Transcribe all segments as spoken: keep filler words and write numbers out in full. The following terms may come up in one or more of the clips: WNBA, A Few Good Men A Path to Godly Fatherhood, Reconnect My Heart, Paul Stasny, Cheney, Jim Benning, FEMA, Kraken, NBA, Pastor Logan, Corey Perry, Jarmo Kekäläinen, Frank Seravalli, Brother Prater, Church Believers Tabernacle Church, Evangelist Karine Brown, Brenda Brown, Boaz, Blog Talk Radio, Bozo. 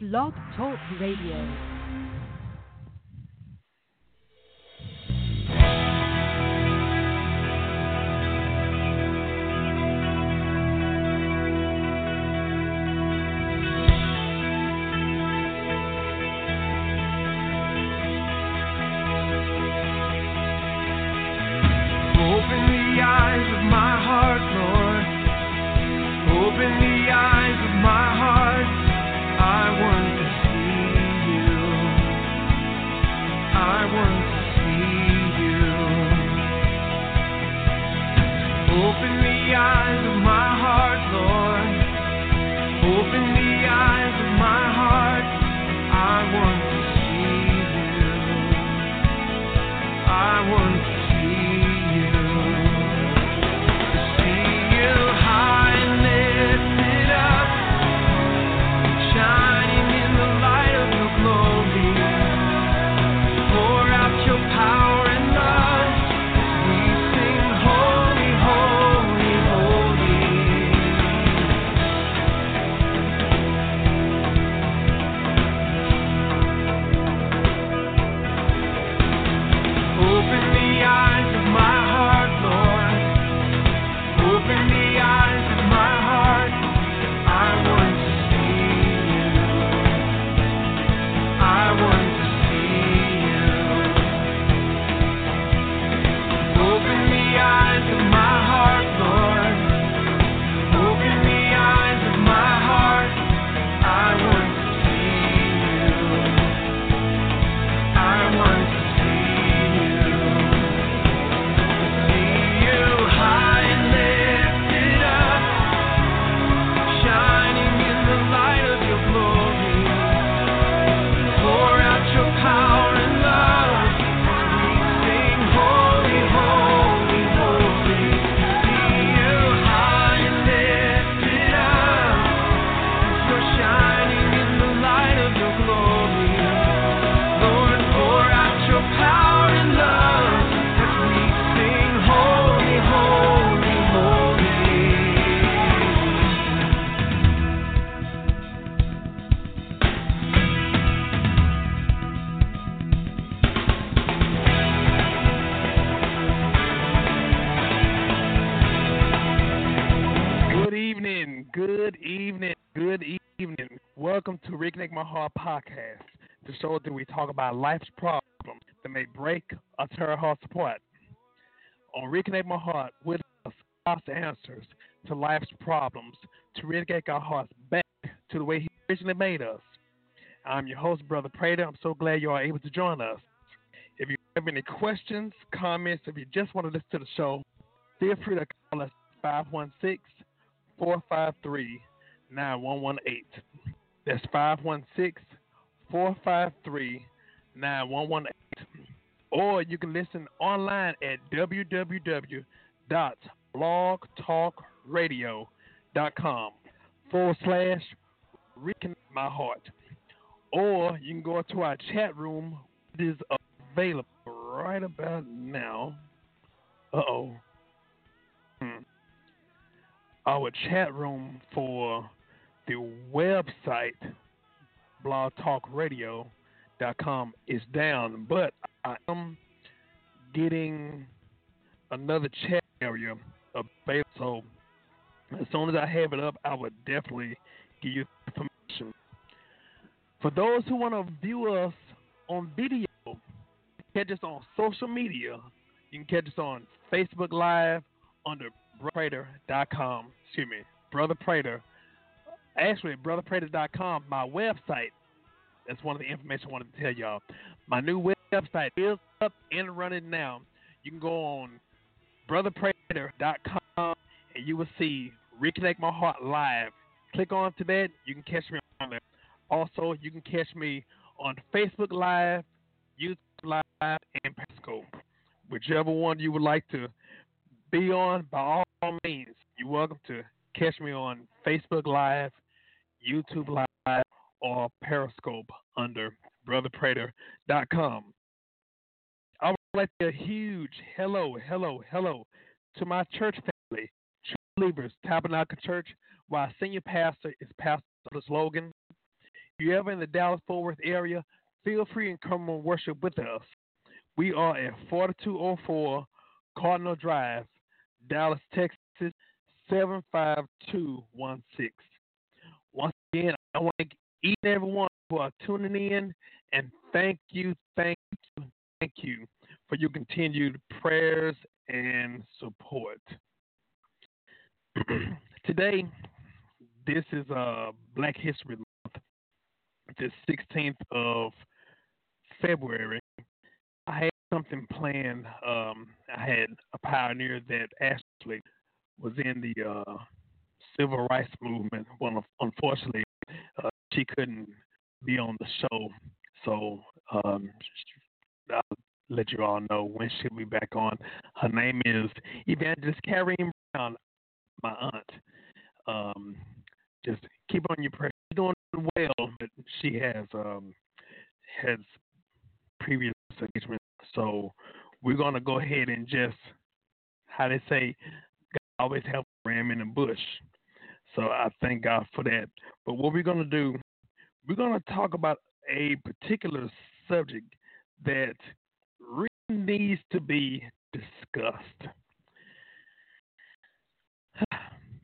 Blog Talk Radio. Reconnect My Heart podcast, the show that we talk about life's problems that may break or tear our hearts apart. On Reconnect My Heart, we'll discuss the answers to life's problems to reconnect our hearts back to the way He originally made us. I'm your host, Brother Prater. I'm so glad you are able to join us. If you have any questions, comments, if you just want to listen to the show, feel free to call us five one six, four five three, nine one one eight. That's five one six, four five three, nine one one eight. Or you can listen online at www.blogtalkradio.com forward slash Reconnect My Heart. Or you can go to our chat room. It is available right about now. Uh-oh. Hmm. Our chat room for the website, blog talk radio dot com, is down, but I am getting another chat area available. So as soon as I have it up, I will definitely give you information. For those who want to view us on video, you can catch us on social media. You can catch us on Facebook Live under brother prater dot com. Excuse me, Brother Prater. Actually, brother prater dot com, my website. That's one of the information I wanted to tell y'all. My new website is up and running now. You can go on brother prater dot com and you will see Reconnect My Heart Live. Click on to that. You can catch me on there. Also, you can catch me on Facebook Live, YouTube Live, and Periscope. Whichever one you would like to be on, by all means, you're welcome to catch me on Facebook Live, YouTube Live, or Periscope under brother prater dot com. I would like to say a huge hello, hello, hello to my church family, Church Believers Tabernacle Church, where our senior pastor is Pastor Logan. If you're ever in the Dallas-Fort Worth area, feel free and come and worship with us. We are at forty-two oh four Cardinal Drive, Dallas, Texas, seven five two one six. Once again, I want to thank each and everyone who are tuning in, and thank you, thank you, thank you for your continued prayers and support. Today, this is uh, Black History Month, the sixteenth of February. I had something planned. Um, I had a pioneer that actually was in the uh, civil rights movement. Well, unfortunately, uh, she couldn't be on the show, so um, I'll let you all know when she'll be back on. Her name is Evangelist Karine Brown, my aunt. Um, just keep on your prayers. She's doing well, but she has um, has previous engagements, so we're gonna go ahead and just, how they say, God always help a ram in the bush. So I thank God for that. But what we're gonna do, we're gonna talk about a particular subject that really needs to be discussed.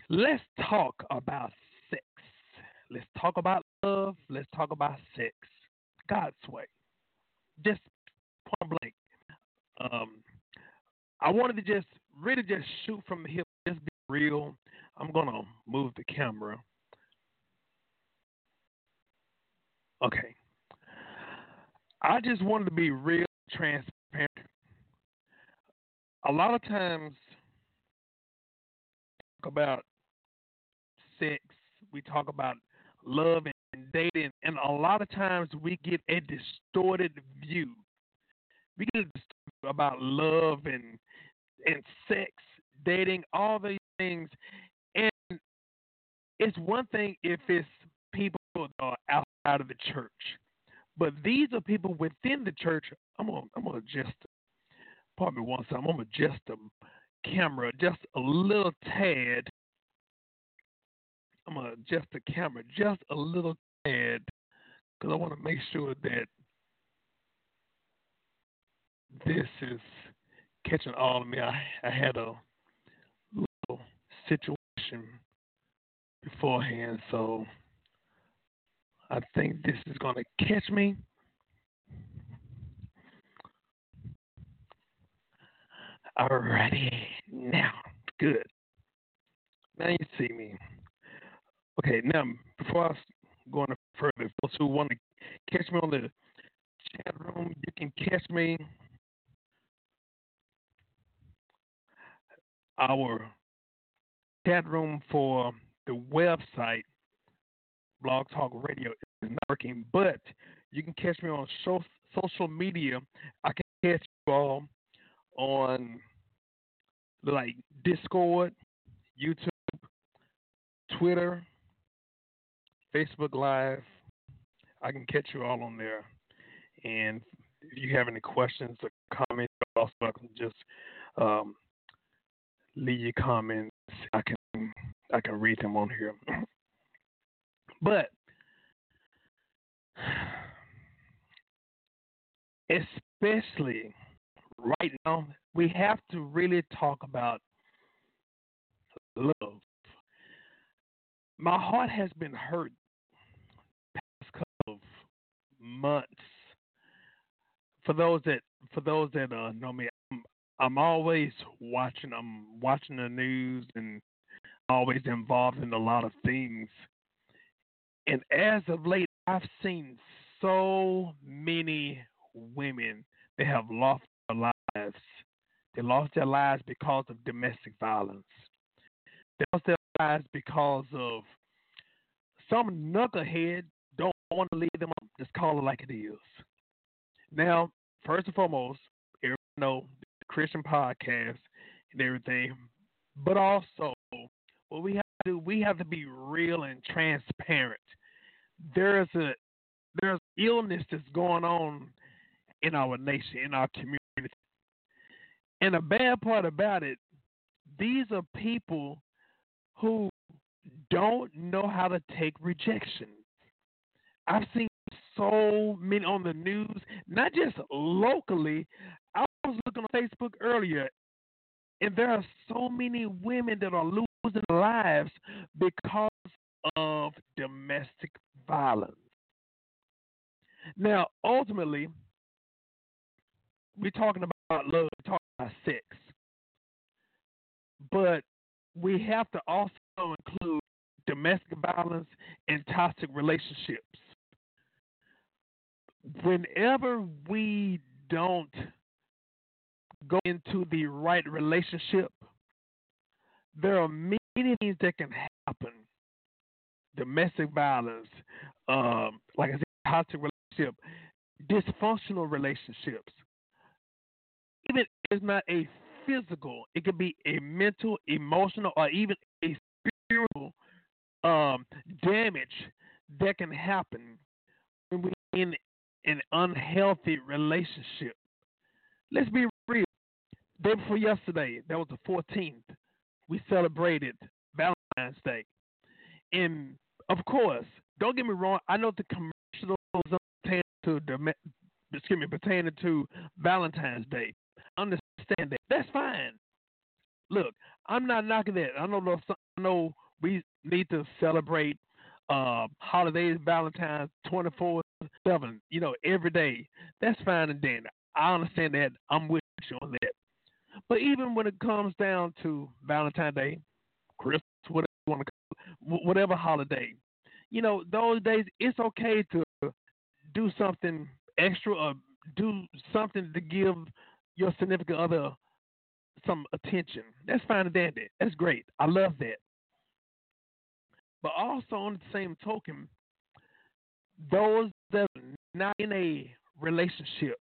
Let's talk about sex. Let's talk about love. Let's talk about sex. God's way. Just point blank. Um, I wanted to just really just shoot from the hip. Just be real. I'm going to move the camera. Okay. I just wanted to be real transparent. A lot of times talk about sex, we talk about love and dating, and a lot of times we get a distorted view. We get a distorted view about love and and sex, dating, all these things. And it's one thing if it's people that are outside of the church, but these are people within the church. I'm gonna I'm gonna adjust. Pardon me one second. I'm gonna adjust them. Camera just a little tad. I'm gonna adjust the camera just a little tad because I want to make sure that this is catching all of me. I, I had a little situation beforehand, so I think this is gonna catch me. Alrighty, now, good. Now you see me. Okay, now, before I go on further, if those who want to catch me on the chat room, you can catch me. Our chat room for the website, Blog Talk Radio, is not working, but you can catch me on show, social media. I can catch you all on like Discord, YouTube, Twitter, Facebook Live. I can catch you all on there. And if you have any questions or comments, also I can just um, leave your comments. I can I can read them on here. But especially right now, we have to really talk about love. My heart has been hurt the past couple of months. For those that for those that uh, know me, I'm, I'm always watching. I'm watching the news and always involved in a lot of things. And as of late, I've seen so many women that have lost their lives. They lost their lives because of domestic violence. They lost their lives because of some knucklehead don't want to leave them up. Just call it like it is. Now, first and foremost, everyone knows the Christian podcast and everything, but also what we have to do, we have to be real and transparent. There's a there's illness that's going on in our nation, in our community. And the bad part about it, these are people who don't know how to take rejection. I've seen so many on the news, not just locally. I was looking on Facebook earlier, and there are so many women that are losing their lives because of domestic violence. Now, ultimately, we're talking about love, we're talking about sex. But we have to also include domestic violence and toxic relationships. Whenever we don't go into the right relationship, there are many things that can happen. Domestic violence, um, like I said, toxic relationship, dysfunctional relationships. Even if it's not a physical, it could be a mental, emotional, or even a spiritual um, damage that can happen when we're in an unhealthy relationship. Let's be real. Day before yesterday, that was the fourteenth, we celebrated Valentine's Day. And, of course, don't get me wrong, I know the commercials pertain to, excuse me, pertaining to Valentine's Day. I understand that. That's fine. Look, I'm not knocking that. I know, those, I know we need to celebrate uh, holidays, Valentine's, twenty-four seven, you know, every day. That's fine and dandy. I understand that. I'm with you on that. But even when it comes down to Valentine's Day, Christmas, whatever you want to call it, whatever holiday, you know, those days it's okay to do something extra or do something to give your significant other some attention. That's fine and dandy. That's great. I love that. But also on the same token, those that are not in a relationship,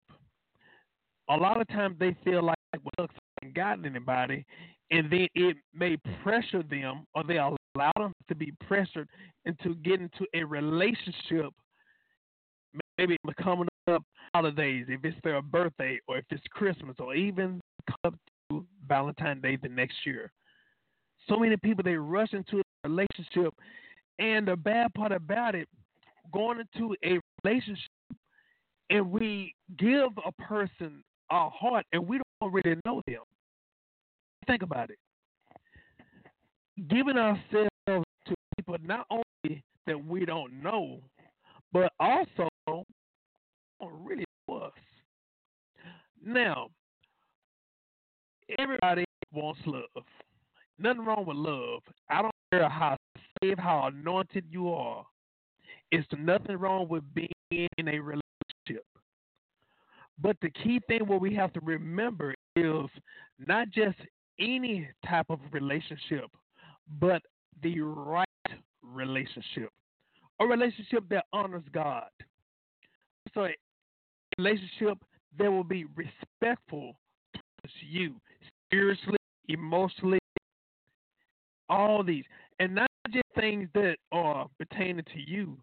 a lot of times they feel like, well, I haven't gotten anybody, and then it may pressure them, or they allow them to be pressured into getting into a relationship. Maybe it's coming up holidays, if it's their birthday, or if it's Christmas, or even come to Valentine's Day the next year. So many people, they rush into a relationship, and the bad part about it, going into a relationship, and we give a person our heart, and we don't really know them. Think about it. Giving ourselves to people not only that we don't know, but also don't really know us. Now, everybody wants love. Nothing wrong with love. I don't care how saved, how anointed you are. It's nothing wrong with being in a relationship. But the key thing what we have to remember is not just any type of relationship, but the right relationship, a relationship that honors God. So a relationship that will be respectful towards you, spiritually, emotionally, all these. And not just things that are pertaining to you,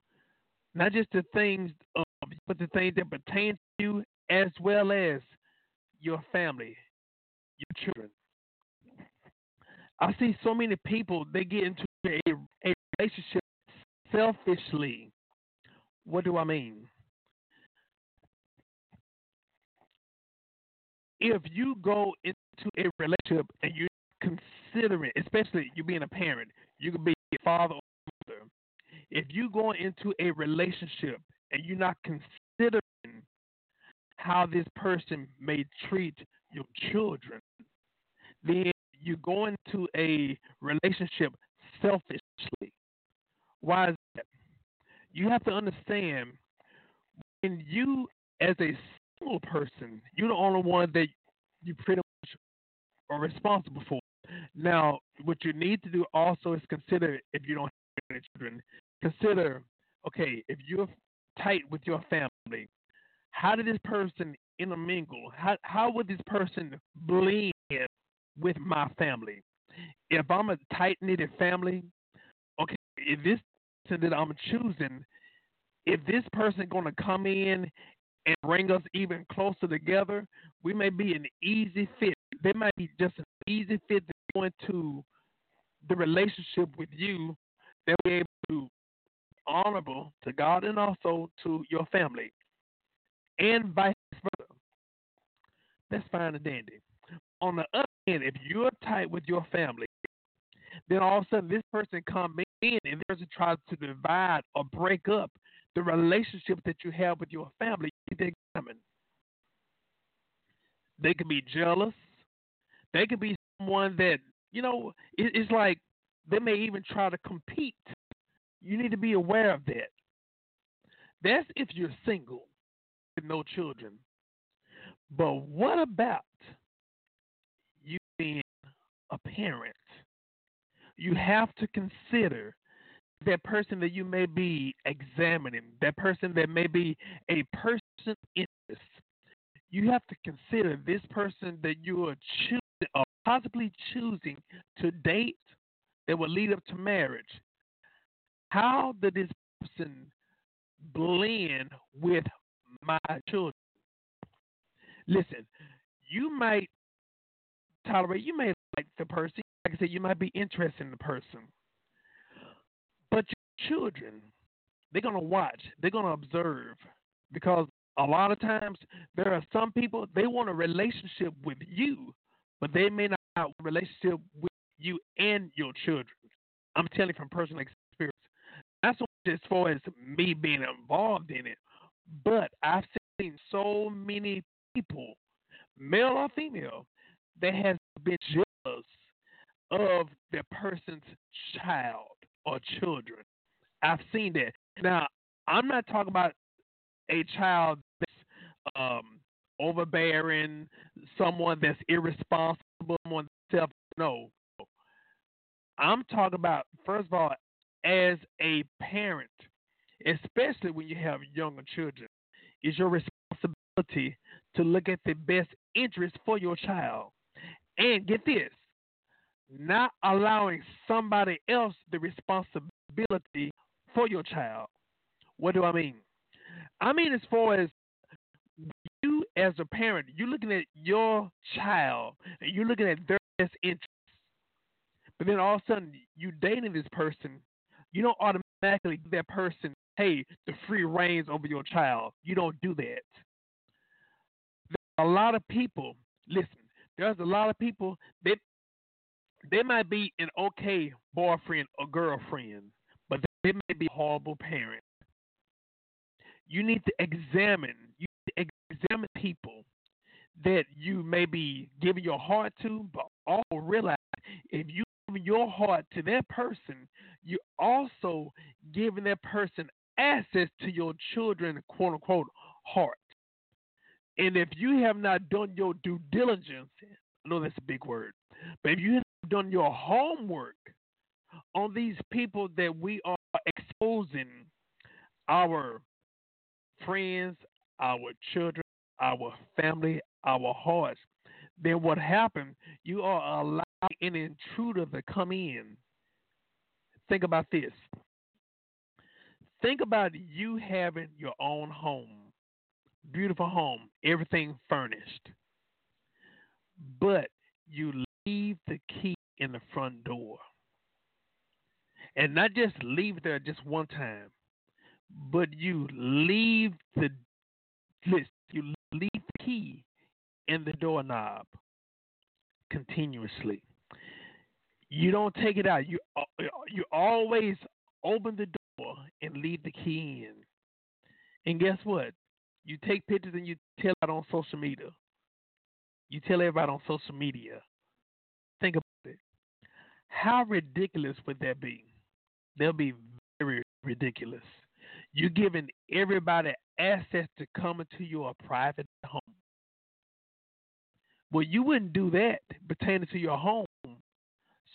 not just the things, of, but the things that pertain to you, as well as your family, your children. I see so many people, they get into a, a relationship selfishly. What do I mean? If you go into a relationship and you're considering, especially you being a parent, you could be a father or mother. If you go into a relationship and you're not considering how this person may treat your children, then you go into a relationship selfishly. Why is that? You have to understand, when you, as a single person, you're the only one that you pretty much are responsible for. Now, what you need to do also is consider, if you don't have any children, consider, okay, if you're tight with your family, how did this person intermingle? How how would this person blend with my family? If I'm a tight-knitted family, okay, if this person that I'm choosing, if this person going to come in and bring us even closer together, we may be an easy fit. They might be just an easy fit to go into the relationship with you that we're able to honorable to God and also to your family, and vice versa. That's fine and dandy. On the other hand, if you're tight with your family, then all of a sudden this person comes in and this person tries to divide or break up the relationship that you have with your family. They're coming. They can be jealous. They can be someone that, you know, it, it's like they may even try to compete. You need to be aware of that. That's if you're single with no children. But what about you being a parent? You have to consider that person that you may be examining, that person that may be a person of interest. You have to consider this person that you are choosing or possibly choosing to date that will lead up to marriage. How did this person blend with my children? Listen, you might tolerate, you may like the person. Like I said, you might be interested in the person. But your children, they're going to watch. They're going to observe. Because a lot of times there are some people, they want a relationship with you, but they may not have a relationship with you and your children. I'm telling you from personal experience. Not so much as far as me being involved in it, but I've seen so many people, male or female, that has been jealous of the person's child or children. I've seen that. Now, I'm not talking about a child that's um, overbearing, someone that's irresponsible, someone that's self. No. I'm talking about, first of all, as a parent, especially when you have younger children, it's your responsibility to look at the best interest for your child. And get this, not allowing somebody else the responsibility for your child. What do I mean? I mean as far as you as a parent, you're looking at your child, and you're looking at their best interest. But then all of a sudden, you dating this person, you don't automatically give that person, hey, the free reins over your child. You don't do that. There's a lot of people, listen, there's a lot of people that they might be an okay boyfriend or girlfriend, but they may be a horrible parent. You need to examine, you need to examine people that you may be giving your heart to, but also realize if you give your heart to that person, you're also giving that person access to your children's quote unquote heart. And if you have not done your due diligence, I know that's a big word, but if you have not done your homework on these people that we are exposing our friends, our children, our family, our hearts, then what happened, you are allowing an intruder to come in. Think about this. Think about you having your own home, beautiful home, everything furnished, but you leave the key in the front door. And not just leave it there just one time, but you leave the list, you leave the key in the doorknob continuously. You don't take it out. You you always open the door and leave the key in. And guess what? You take pictures and you tell it on social media. You tell everybody on social media. Think about it. How ridiculous would that be? They'll be very ridiculous. You're giving everybody access to come into your private home. Well, you wouldn't do that pertaining to your home.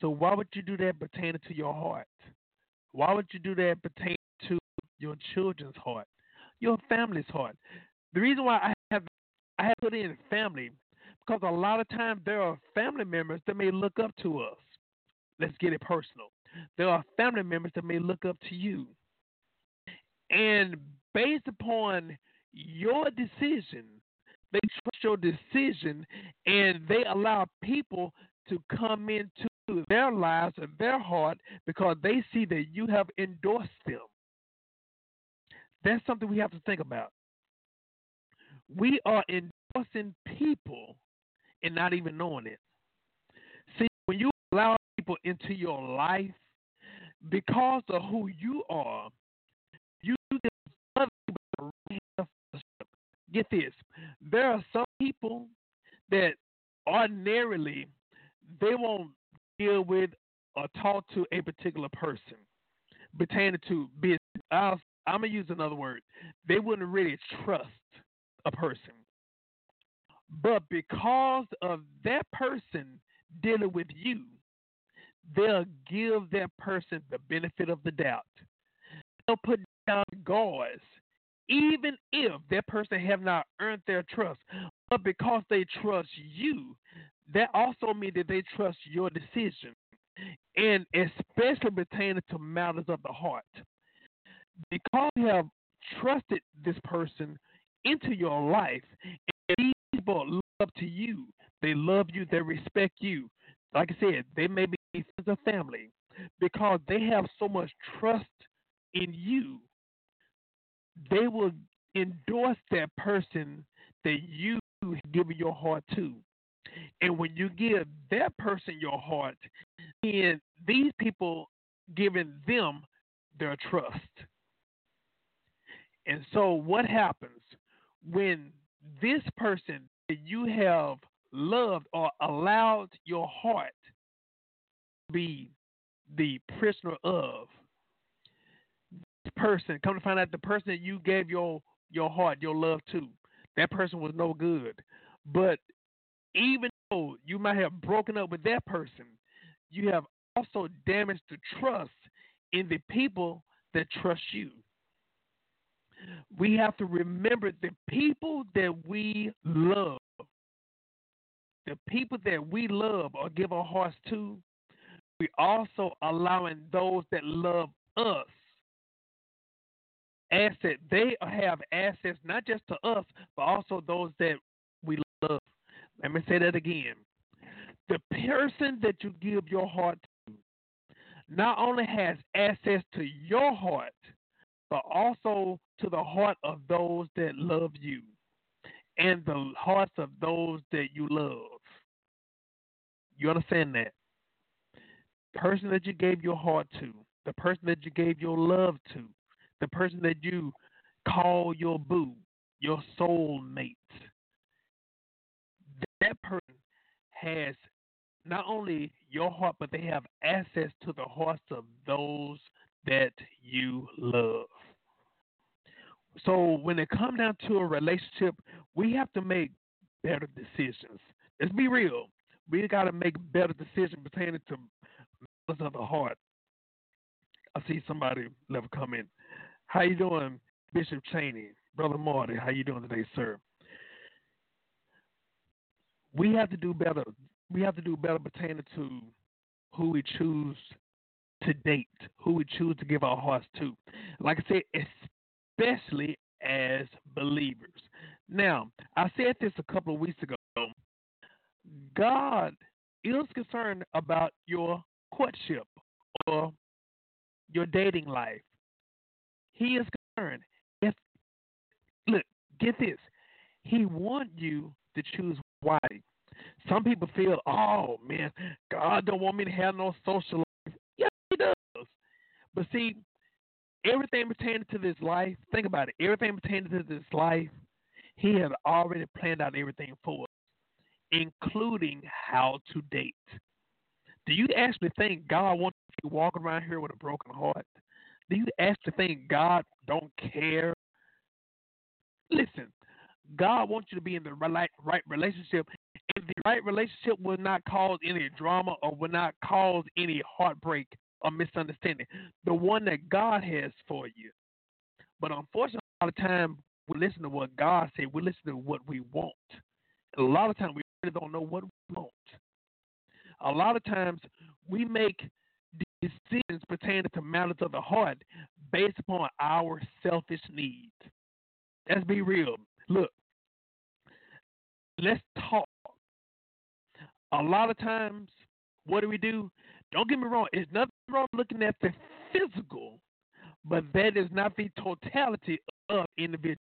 So why would you do that pertaining to your heart? Why would you do that pertaining to your children's heart, your family's heart? The reason why I have I have put in family, because a lot of times there are family members that may look up to us. Let's get it personal. There are family members that may look up to you. And based upon your decision, they trust your decision, and they allow people to come into their lives and their heart because they see that you have endorsed them. That's something we have to think about. We are endorsing people and not even knowing it. See, when you allow people into your life because of who you are, you get other people to have fellowship. Get this. There are some people that ordinarily they won't deal with or talk to a particular person pertaining to business. I'll, I'm going to use another word. They wouldn't really trust a person. But because of that person dealing with you, they'll give that person the benefit of the doubt. They'll put down guards, even if that person have not earned their trust. But because they trust you, that also means that they trust your decision, and especially pertaining to matters of the heart. Because you have trusted this person into your life, and these people look up to you. They love you. They respect you. Like I said, they may be friends or family because they have so much trust in you. They will endorse that person that you give your heart to. And when you give that person your heart, then these people giving them their trust. And so what happens when this person that you have loved or allowed your heart to be the prisoner of, this person, come to find out the person that you gave your, your heart, your love to, that person was no good. But even though you might have broken up with that person, you have also damaged the trust in the people that trust you. We have to remember the people that we love, the people that we love or give our hearts to, we also allowing those that love us assets. They have assets not just to us, but also those that we love. Let me say that again. The person that you give your heart to not only has access to your heart, but also to the heart of those that love you and the hearts of those that you love. You understand that? The person that you gave your heart to, the person that you gave your love to, the person that you call your boo, your soulmate, that person has not only your heart, but they have access to the hearts of those that you love. So when it comes down to a relationship, we have to make better decisions. Let's be real. We got to make better decisions pertaining to matters of the heart. I see somebody left a comment. How you doing, Bishop Cheney? Brother Marty, how you doing today, sir? We have to do better. We have to do better pertaining to who we choose to date, who we choose to give our hearts to. Like I said, especially as believers. Now, I said this a couple of weeks ago. God is concerned about your courtship or your dating life. He is concerned. If, look, get this. He wants you to choose wisely. Some people feel, oh, man, God don't want me to have no social life. Yes, he does. But see, everything pertaining to this life, think about it. Everything pertaining to this life, he has already planned out everything for us, including how to date. Do you actually think God wants you to walk around here with a broken heart? Do you actually think God don't care? Listen, God wants you to be in the right, right relationship, and the right relationship will not cause any drama or will not cause any heartbreak or misunderstanding. The one that God has for you. But unfortunately, a lot of times we listen to what God said. We listen to what we want. And a lot of times we really don't know what we want. A lot of times we make decisions pertaining to matters of the heart based upon our selfish needs. Let's be real. Look, let's talk. A lot of times, what do we do? Don't get me wrong. It's nothing wrong looking at the physical, But that is not the totality of individual.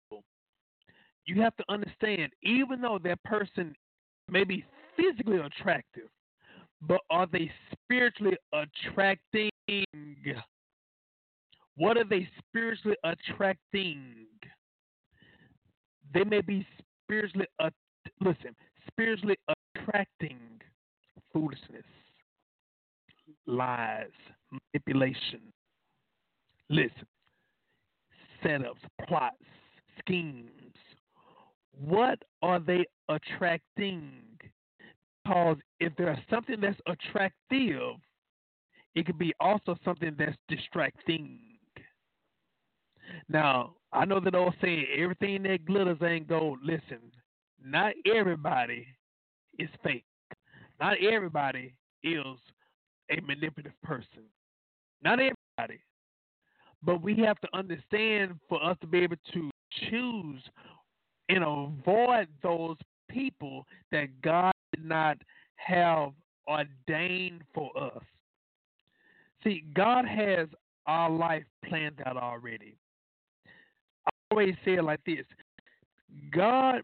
You have to understand, even though that person may be physically attractive, but are they spiritually attracting? What are they spiritually attracting? They may be spiritually, uh, listen, spiritually attracting foolishness, lies, manipulation, listen, setups, plots, schemes. What are they attracting? Because if there's something that's attractive, it could be also something that's distracting. Now, I know that old saying, everything that glitters ain't gold. Listen, not everybody is fake. Not everybody is a manipulative person. Not everybody. But we have to understand, for us to be able to choose and avoid those people that God did not have ordained for us. See, God has our life planned out already. I always say it like this. God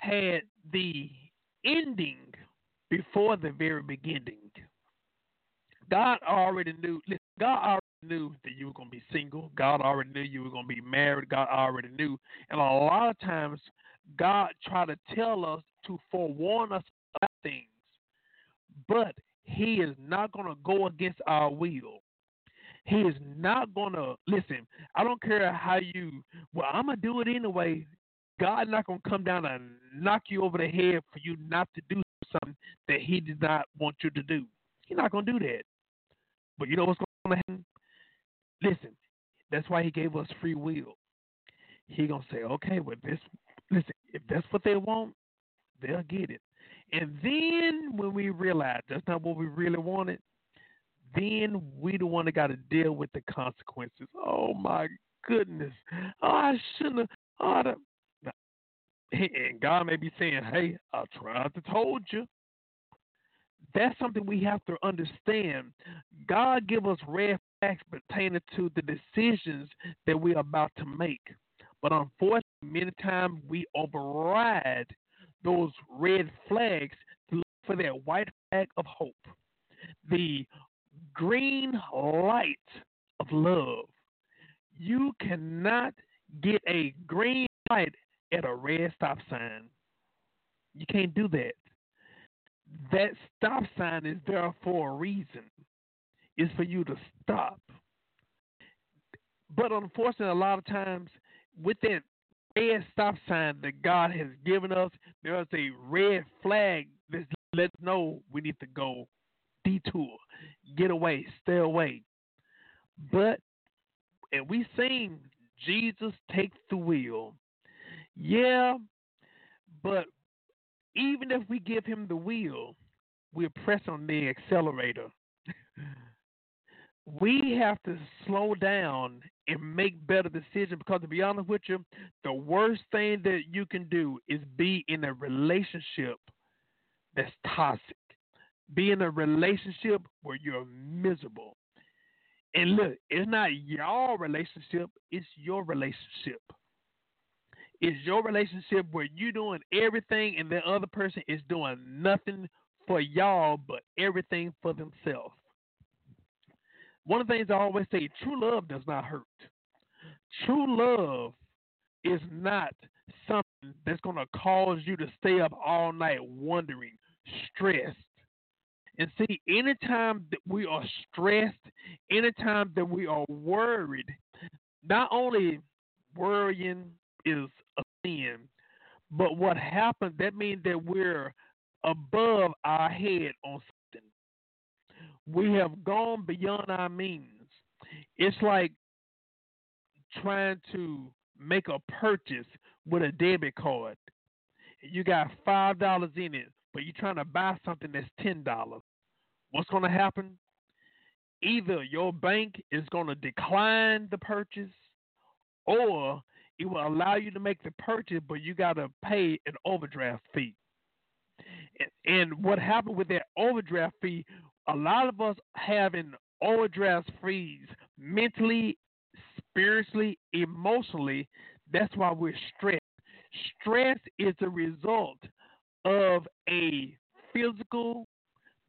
had the ending before the very beginning. God already knew. Listen, God already knew that you were going to be single. God already knew you were going to be married. God already knew. And a lot of times, God tried to tell us, to forewarn us about things. But he is not going to go against our will. He is not going to, listen, I don't care how you, well, I'm going to do it anyway. God's not going to come down and knock you over the head for you not to do something that he did not want you to do. He's not going to do that. But you know what's going to happen? Listen, that's why he gave us free will. He's going to say, okay, well, this, listen, if that's what they want, they'll get it. And then when we realize that's not what we really wanted, then we the one that got to deal with the consequences. Oh, my goodness. Oh, I shouldn't have. Oh, and God may be saying, hey, I tried to told you. That's something we have to understand. God give us red flags pertaining to the decisions that we're about to make. But unfortunately, many times we override those red flags to look for that white flag of hope, the green light of love. You cannot get a green light at a red stop sign. You can't do that. That stop sign is there for a reason. It's for you to stop. But unfortunately, a lot of times with that red stop sign that God has given us, there is a red flag that lets us know we need to go detour, get away, stay away. But, and we seen Jesus take the wheel. Yeah, but even if we give him the wheel, we're pressing on the accelerator. We have to slow down and make better decisions, because to be honest with you, the worst thing that you can do is be in a relationship that's toxic. Be in a relationship where you're miserable. And look, it's not your relationship, it's your relationship. It's your relationship where you're doing everything and the other person is doing nothing for y'all but everything for themselves. One of the things I always say, true love does not hurt. True love is not something that's going to cause you to stay up all night wondering, stressed. And see, anytime that we are stressed, anytime that we are worried, not only worrying is a sin, but what happens, that means that we're above our head on something. We have gone beyond our means. It's like trying to make a purchase with a debit card. You got five dollars in it, but you're trying to buy something that's ten dollars. What's going to happen? Either your bank is going to decline the purchase, or it will allow you to make the purchase, but you got to pay an overdraft fee. And, and what happened with that overdraft fee, a lot of us having overdraft fees mentally, spiritually, emotionally. That's why we're stressed. Stress is a result of a physical,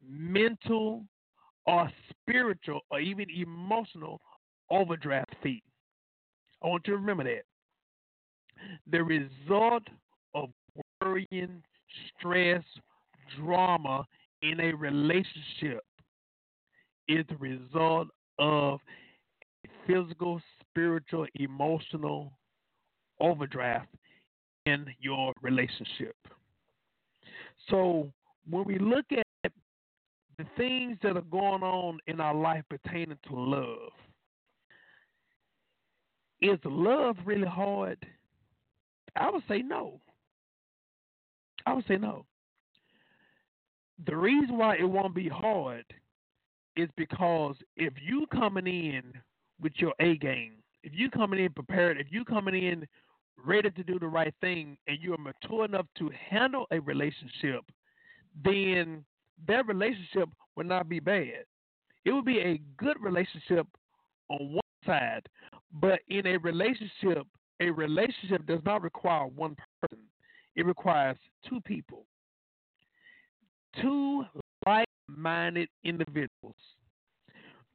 mental, or spiritual, or even emotional overdraft fee. I want you to remember that. The result of worrying, stress, drama in a relationship is the result of a physical, spiritual, emotional overdraft in your relationship. So when we look at the things that are going on in our life pertaining to love, is love really hard? I would say no. I would say no. The reason why it won't be hard is because if you coming in with your A game, if you coming in prepared, if you coming in ready to do the right thing, and you are mature enough to handle a relationship, then that relationship would not be bad. It would be a good relationship on one side, but in a relationship, a relationship does not require one person. It requires two people, two like-minded individuals.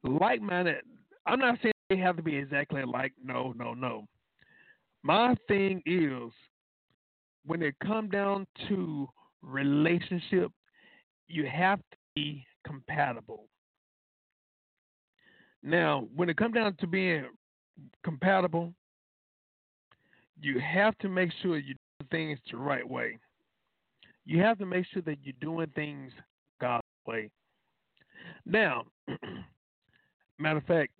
Like-minded, I'm not saying they have to be exactly alike. No, no, no. My thing is, when it comes down to relationship, you have to be compatible. Now, when it comes down to being compatible, you have to make sure you do things the right way. You have to make sure that you're doing things God's way. Now, matter of fact,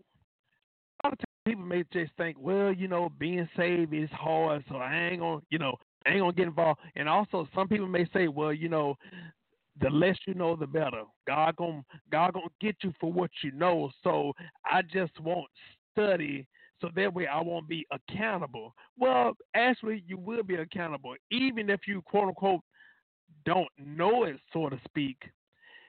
a lot of times people may just think, well, you know, being saved is hard, so I ain't gonna, you know, I ain't gonna get involved. And also, some people may say, well, you know, the less you know, the better. God gonna, God gonna get you for what you know. So I just won't study, so that way I won't be accountable. Well, actually, you will be accountable, even if you quote unquote don't know it, so to speak.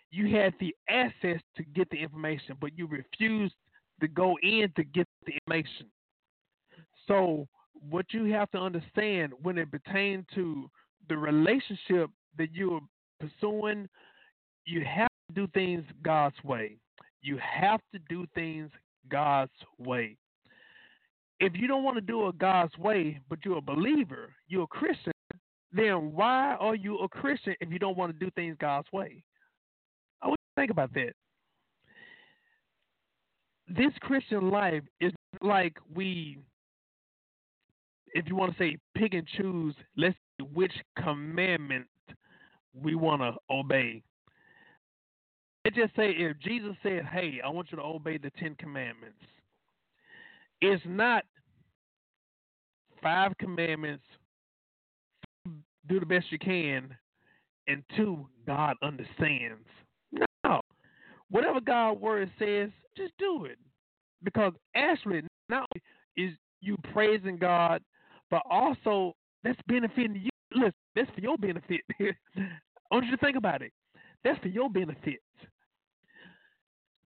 You had the access to get the information, but you refused to go in to get the information. So what you have to understand when it pertains to the relationship that you are pursuing, you have to do things God's way. You have to do things God's way. If you don't want to do it God's way, but you're a believer, you're a Christian, then why are you a Christian if you don't want to do things God's way? I want you to think about that. This Christian life is like we, if you want to say pick and choose, let's see which commandment we want to obey. Let's just say if Jesus said, hey, I want you to obey the Ten Commandments, it's not five commandments, do the best you can, and two, God understands. No. Whatever God's word says, just do it. Because actually, not only is you praising God, but also that's benefiting you. Listen, that's for your benefit. I want you to think about it. That's for your benefit.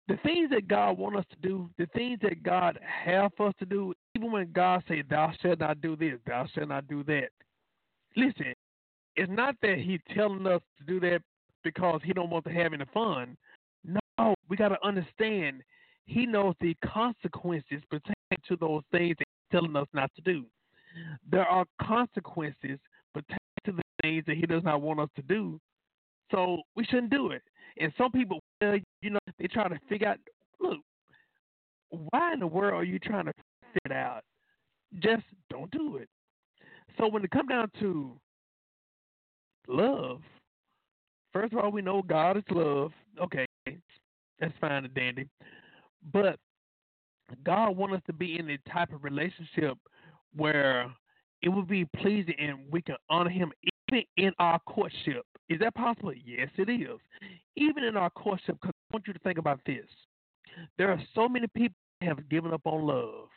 The things that God wants us to do, the things that God has for us to do, even when God says, thou shalt not do this, thou shalt not do that. Listen, it's not that he's telling us to do that because he don't want to have any fun. No, we got to understand he knows the consequences pertaining to those things that he's telling us not to do. There are consequences pertaining to the things that he does not want us to do, so we shouldn't do it. And some people, well, you know, they try to figure out, look, why in the world are you trying to figure it out? Just don't do it. So when it comes down to love, first of all, we know God is love. Okay, that's fine and dandy. But God wants us to be in a type of relationship where it would be pleasing and we can honor him even in our courtship. Is that possible? Yes, it is. Even in our courtship, because I want you to think about this. There are so many people that have given up on love.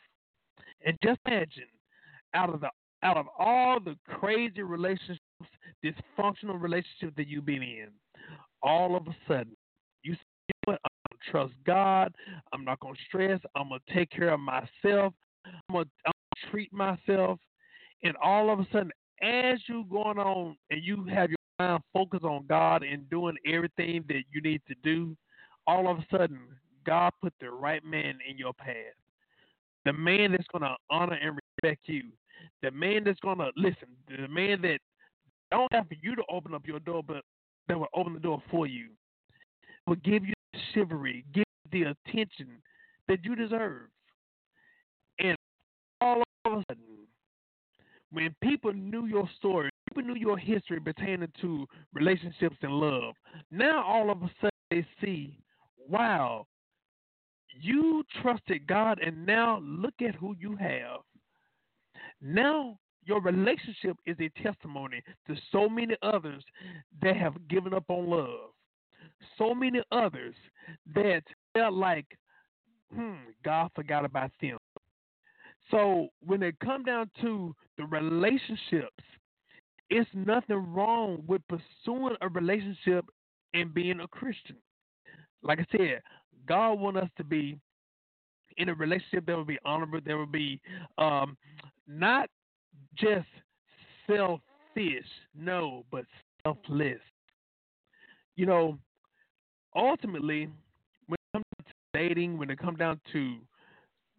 And just imagine, out of the out of all the crazy relationships, dysfunctional relationships that you've been in, all of a sudden, you say, you know what, I'm going to trust God. I'm not going to stress. I'm going to take care of myself. I'm going to treat myself. And all of a sudden, as you're going on and you have your mind focused on God and doing everything that you need to do, all of a sudden, God put the right man in your path. The man that's going to honor and respect you. The man that's going to listen. The man that don't have for you to open up your door, but that will open the door for you. Will give you the chivalry, give you the attention that you deserve. And all of a sudden, when people knew your story, people knew your history pertaining to relationships and love, now all of a sudden they see, wow, you trusted God, and now look at who you have. Now your relationship is a testimony to so many others that have given up on love. So many others that felt like, hmm, God forgot about them. So when it comes down to the relationships, it's nothing wrong with pursuing a relationship and being a Christian. Like I said, God wants us to be in a relationship that will be honorable, that will be um, not just selfish, no, but selfless. You know, ultimately, when it comes down to dating, when it comes down to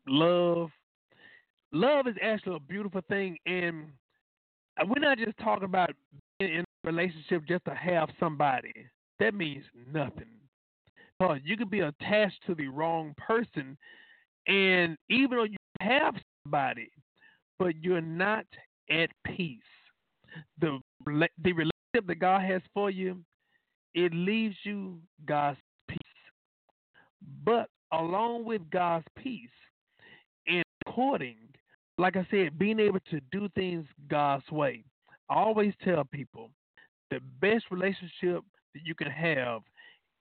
love, love is actually a beautiful thing. And we're not just talking about being in a relationship just to have somebody. That means nothing. Because you could be attached to the wrong person, and even though you have somebody, but you're not at peace. The, the relationship that God has for you, it leaves you God's peace. But along with God's peace and courting, like I said, being able to do things God's way. I always tell people the best relationship that you can have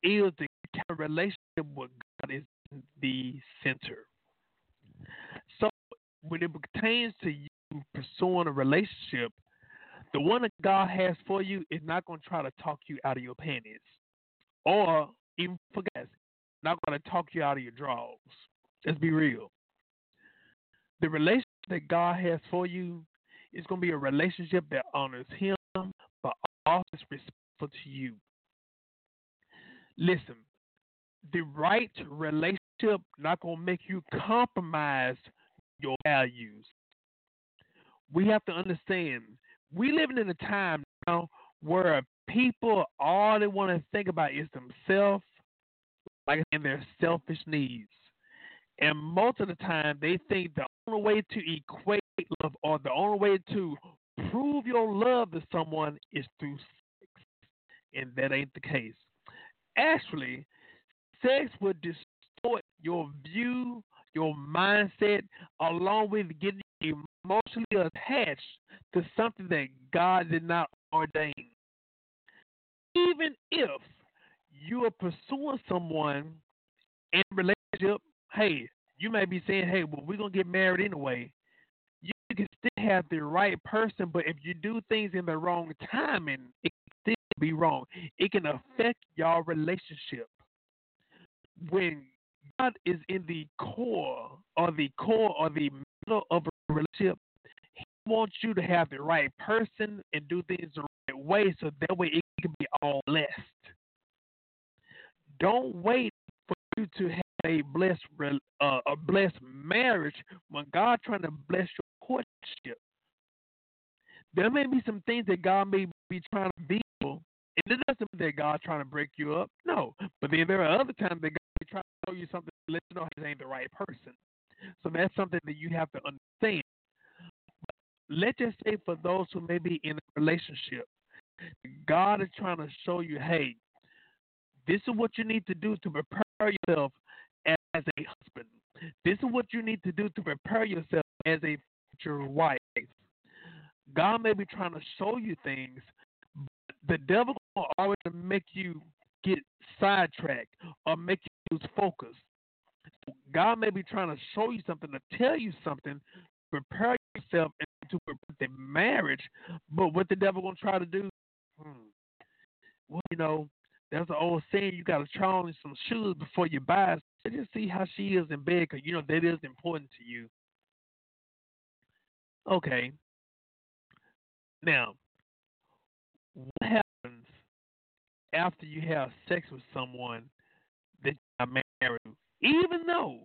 is the kind of relationship where God is in the center. So when it pertains to you pursuing a relationship, the one that God has for you is not going to try to talk you out of your panties, or even for guys, not going to talk you out of your drawers. Let's be real. The relationship that God has for you is going to be a relationship that honors Him, but also is respectful to you. Listen, the right relationship not going to make you compromise your values. We have to understand. We living in a time now where people, all they want to think about is themselves, like, and their selfish needs. And most of the time, they think the only way to equate love, or the only way to prove your love to someone, is through sex. And that ain't the case. Actually, sex would distort your view, your mindset, along with getting emotionally attached to something that God did not ordain. Even if you are pursuing someone in a relationship, hey, you may be saying, hey, well, we're going to get married anyway. You can still have the right person, but if you do things in the wrong timing, it can still be wrong. It can affect your relationship. When God is in the core or the core or the middle of a relationship, He wants you to have the right person and do things the right way, so that way it can be all blessed. Don't wait for you to have a blessed uh, a blessed marriage when God's trying to bless your courtship. There may be some things that God may be trying to be, and it doesn't mean that God's trying to break you up. No, but then there are other times that God may try to show you something to let you know it ain't the right person. So that's something that you have to understand. Let's just say for those who may be in a relationship, God is trying to show you, hey, this is what you need to do to prepare yourself as a husband. This is what you need to do to prepare yourself as a future wife. God may be trying to show you things, but the devil will always make you get sidetracked or make you lose focus. God may be trying to show you something, to tell you something, prepare yourself to prepare the marriage. But what the devil gonna try to do? Hmm. Well, you know, there's an old saying: you gotta try on some shoes before you buy. So just see how she is in bed, because you know that is important to you. Okay. Now, what happens after you have sex with someone that you are married to, even though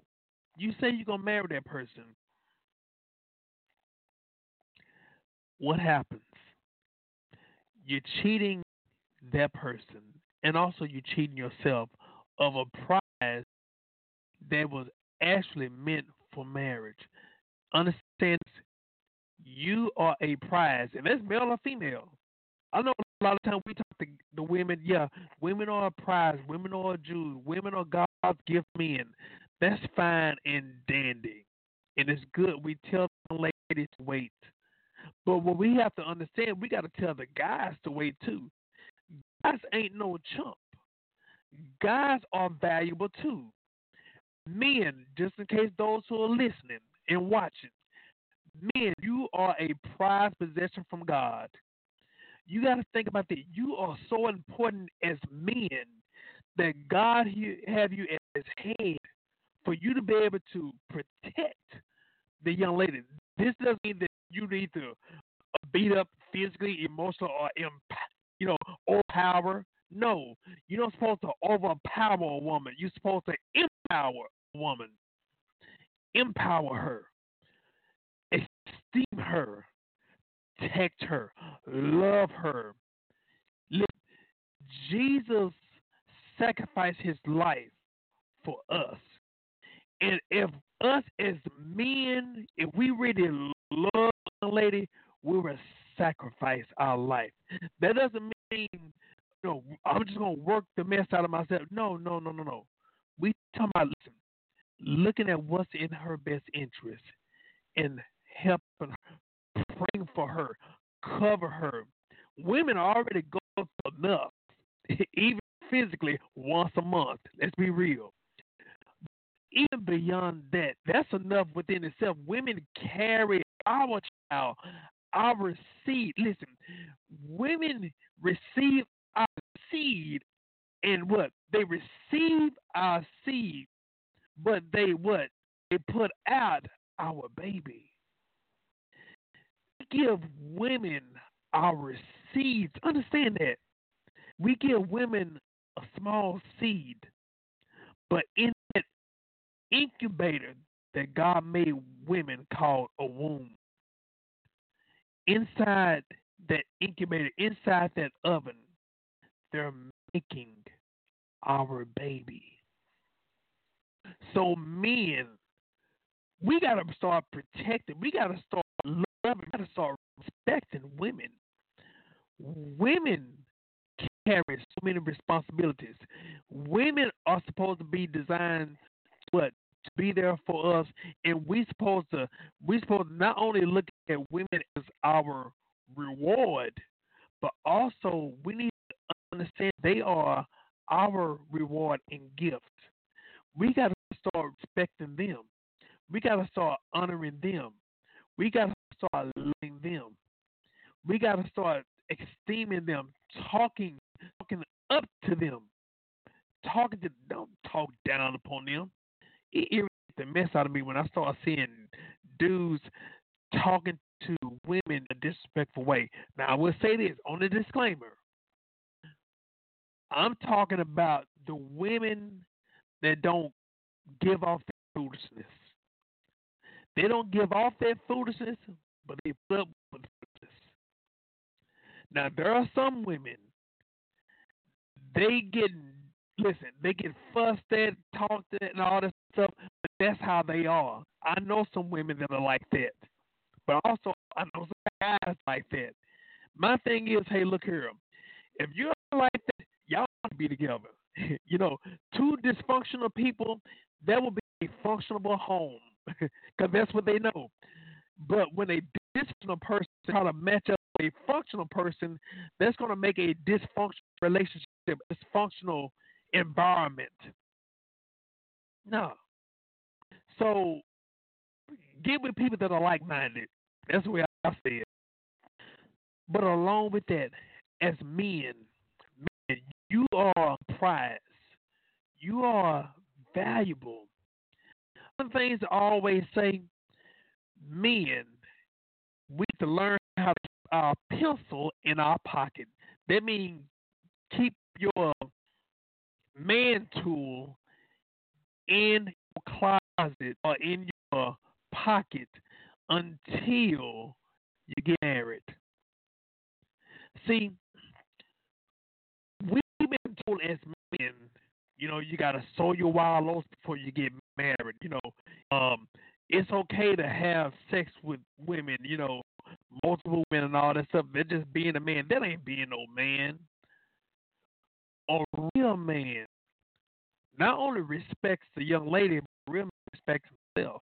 you say you're going to marry that person? What happens? You're cheating that person, and also you're cheating yourself of a prize that was actually meant for marriage. Understand this. You are a prize, and that's male or female. I know a lot of times we talk to the women, yeah, women are a prize, women are a jewel, women are God's gift men. That's fine and dandy, and it's good. We tell the ladies to wait. But what we have to understand, we got to tell the guys to wait too. Guys ain't no chump. Guys are valuable too. Men, just in case those who are listening and watching, men, you are a prized possession from God. You got to think about that. You are so important as men that God have you at his hand for you to be able to protect the young lady. This doesn't mean that you need to beat up physically, emotionally, or imp- you know, overpower. No, you're not supposed to overpower a woman. You're supposed to empower a woman. Empower her. Esteem her. Protect her. Love her. Jesus sacrificed his life for us. And if us as men, if we really love a lady, we will sacrifice our life. That doesn't mean, you know, I'm just going to work the mess out of myself. No, no, no, no, no. We talking about, listen, looking at what's in her best interest and helping her, praying for her, cover her. Women are already going through enough, even physically, once a month. Let's be real. Even beyond that, that's enough within itself. Women carry our child, our seed. Listen, women receive our seed, and what? They receive our seed, but they what? They put out our baby. We give women our seeds. Understand that. We give women a small seed, but in that incubator that God made women called a womb. Inside that incubator, inside that oven, they're making our baby. So men, we got to start protecting. We got to start loving. We got to start respecting women. Women carry so many responsibilities. Women are supposed to be designed But to be there for us, and we supposed to we supposed to not only look at women as our reward, but also we need to understand they are our reward and gift. We got to start respecting them. We got to start honoring them. We got to start loving them. We got to start esteeming them, talking talking up to them, talking to don't talk down upon them. It irritates the mess out of me when I start seeing dudes talking to women in a disrespectful way. Now, I will say this on the disclaimer. I'm talking about the women that don't give off their foolishness. They don't give off their foolishness, but they put up with foolishness. Now, there are some women, they get, listen, they get fussed at, talked at, and all that stuff, but that's how they are. I know some women that are like that, but also I know some guys like that. My thing is, hey, look here, if you're like that, y'all ought to be together. You know, two dysfunctional people, that will be a functional home, because that's what they know. But when a dysfunctional person try to match up with a functional person, that's going to make a dysfunctional relationship, dysfunctional environment. No. So get with people that are like-minded. That's the way I say it. But along with that, as men, men, you are a prize. You are valuable. Some things I always say, men, we need to learn how to keep our pencil in our pocket. That means keep your man tool in your closet or in your pocket until you get married. See, we've been told as men, you know, you got to sow your wild oats before you get married. You know, um, it's okay to have sex with women, you know, multiple women and all that stuff. They're just being a man. That ain't being no man. A real man not only respects the young lady, but a real man respects himself.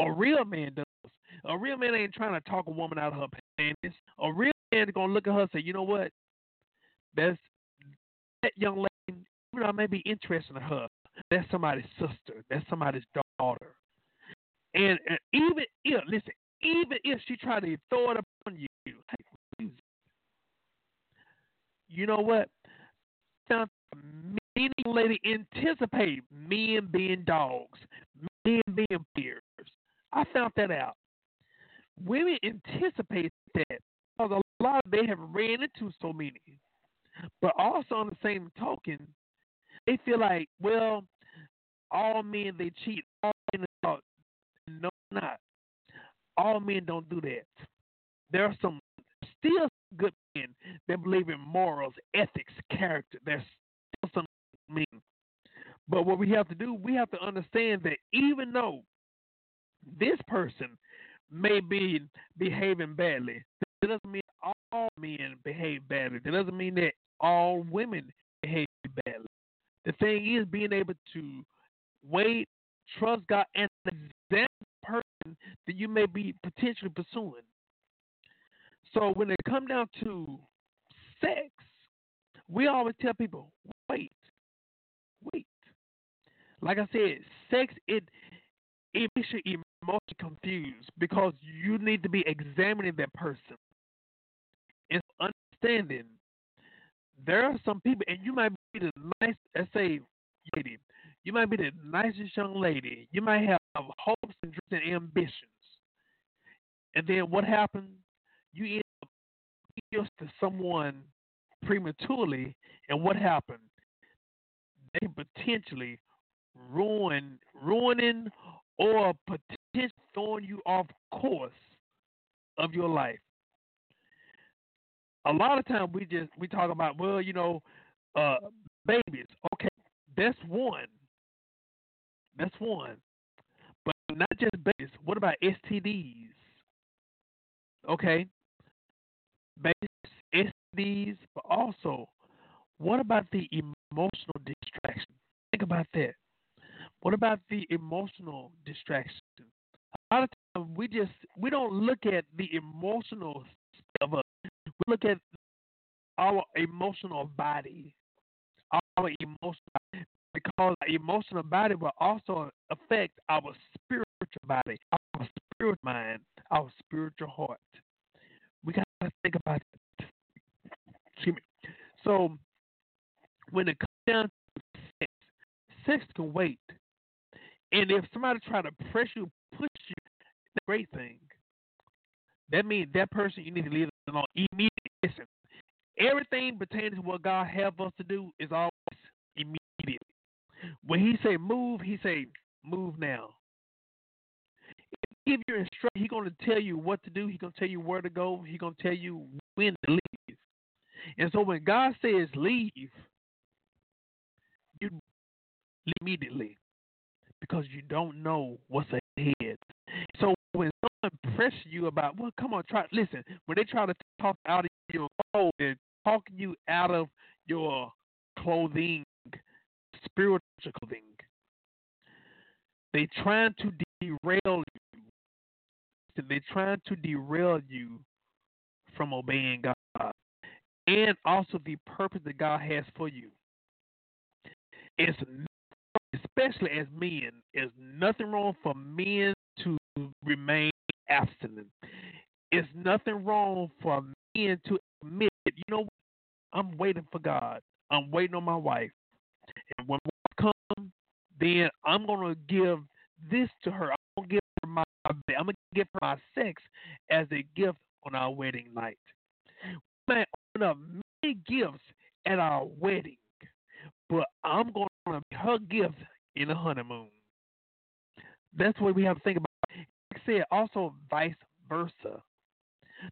A real man does. A real man ain't trying to talk a woman out of her panties. A real man is going to look at her and say, you know what? That's, that young lady, even though I may be interested in her, that's somebody's sister. That's somebody's daughter. And, and even if, listen, even if she tried to throw it upon you, hey, you know what? Now, many ladies anticipate men being dogs, men being peers. I found that out. Women anticipate that because a lot of they have ran into so many. But also on the same token, they feel like, well, all men, they cheat. All men are no, not. All men don't do that. There are some still good men that believe in morals, ethics, character. There's still some good men. But what we have to do, we have to understand that even though this person may be behaving badly, that doesn't mean all men behave badly. That doesn't mean that all women behave badly. The thing is being able to wait, trust God, and examine the person that you may be potentially pursuing. So when it comes down to sex, we always tell people, wait, wait. Like I said, sex, it it makes you emotionally confused because you need to be examining that person and understanding. There are some people, and you might be the nice, let's say, lady. You might be the nicest young lady. You might have hopes and dreams and ambitions. And then what happens? You end up used to someone prematurely, and what happened? They potentially ruin, ruining or potentially throwing you off course of your life. A lot of times we just we talk about, well, you know, uh, babies. Okay, that's one. That's one. But not just babies. What about S T Ds? Okay. Babies, S T Ds, but also, what about the emotional distraction? Think about that. What about the emotional distraction? A lot of times we just we don't look at the emotional stuff of us. We look at our emotional body, our emotional body, because our emotional body will also affect our spiritual body, our spiritual mind, our spiritual heart. We got to think about it. Excuse me. So when it comes down to sex, sex can wait. And if somebody try to press you, push you, that's a great thing. That means that person, you need to leave it alone immediately. Listen, everything pertaining to what God has us to do is always immediately. When he say move, he say move now. Give you instruction. He's going to tell you what to do. He's going to tell you where to go. He's going to tell you when to leave. And so when God says leave, you leave immediately because you don't know what's ahead. So when someone presses you about, well, come on, try. Listen, when they try to talk out of your clothes, they're talking you out of your clothing, spiritual clothing. They're trying to derail you. They're trying to derail you from obeying God and also the purpose that God has for you. It's especially as men, it's nothing wrong for men to remain abstinent. It's nothing wrong for men to admit, you know what? I'm waiting for God. I'm waiting on my wife. And when I come, then I'm going to give this to her. I'm going to give her my I'm gonna give her my sex as a gift on our wedding night. We may open up many gifts at our wedding, but I'm gonna be her gift in the honeymoon. That's what we have to think about. Like I said, also vice versa.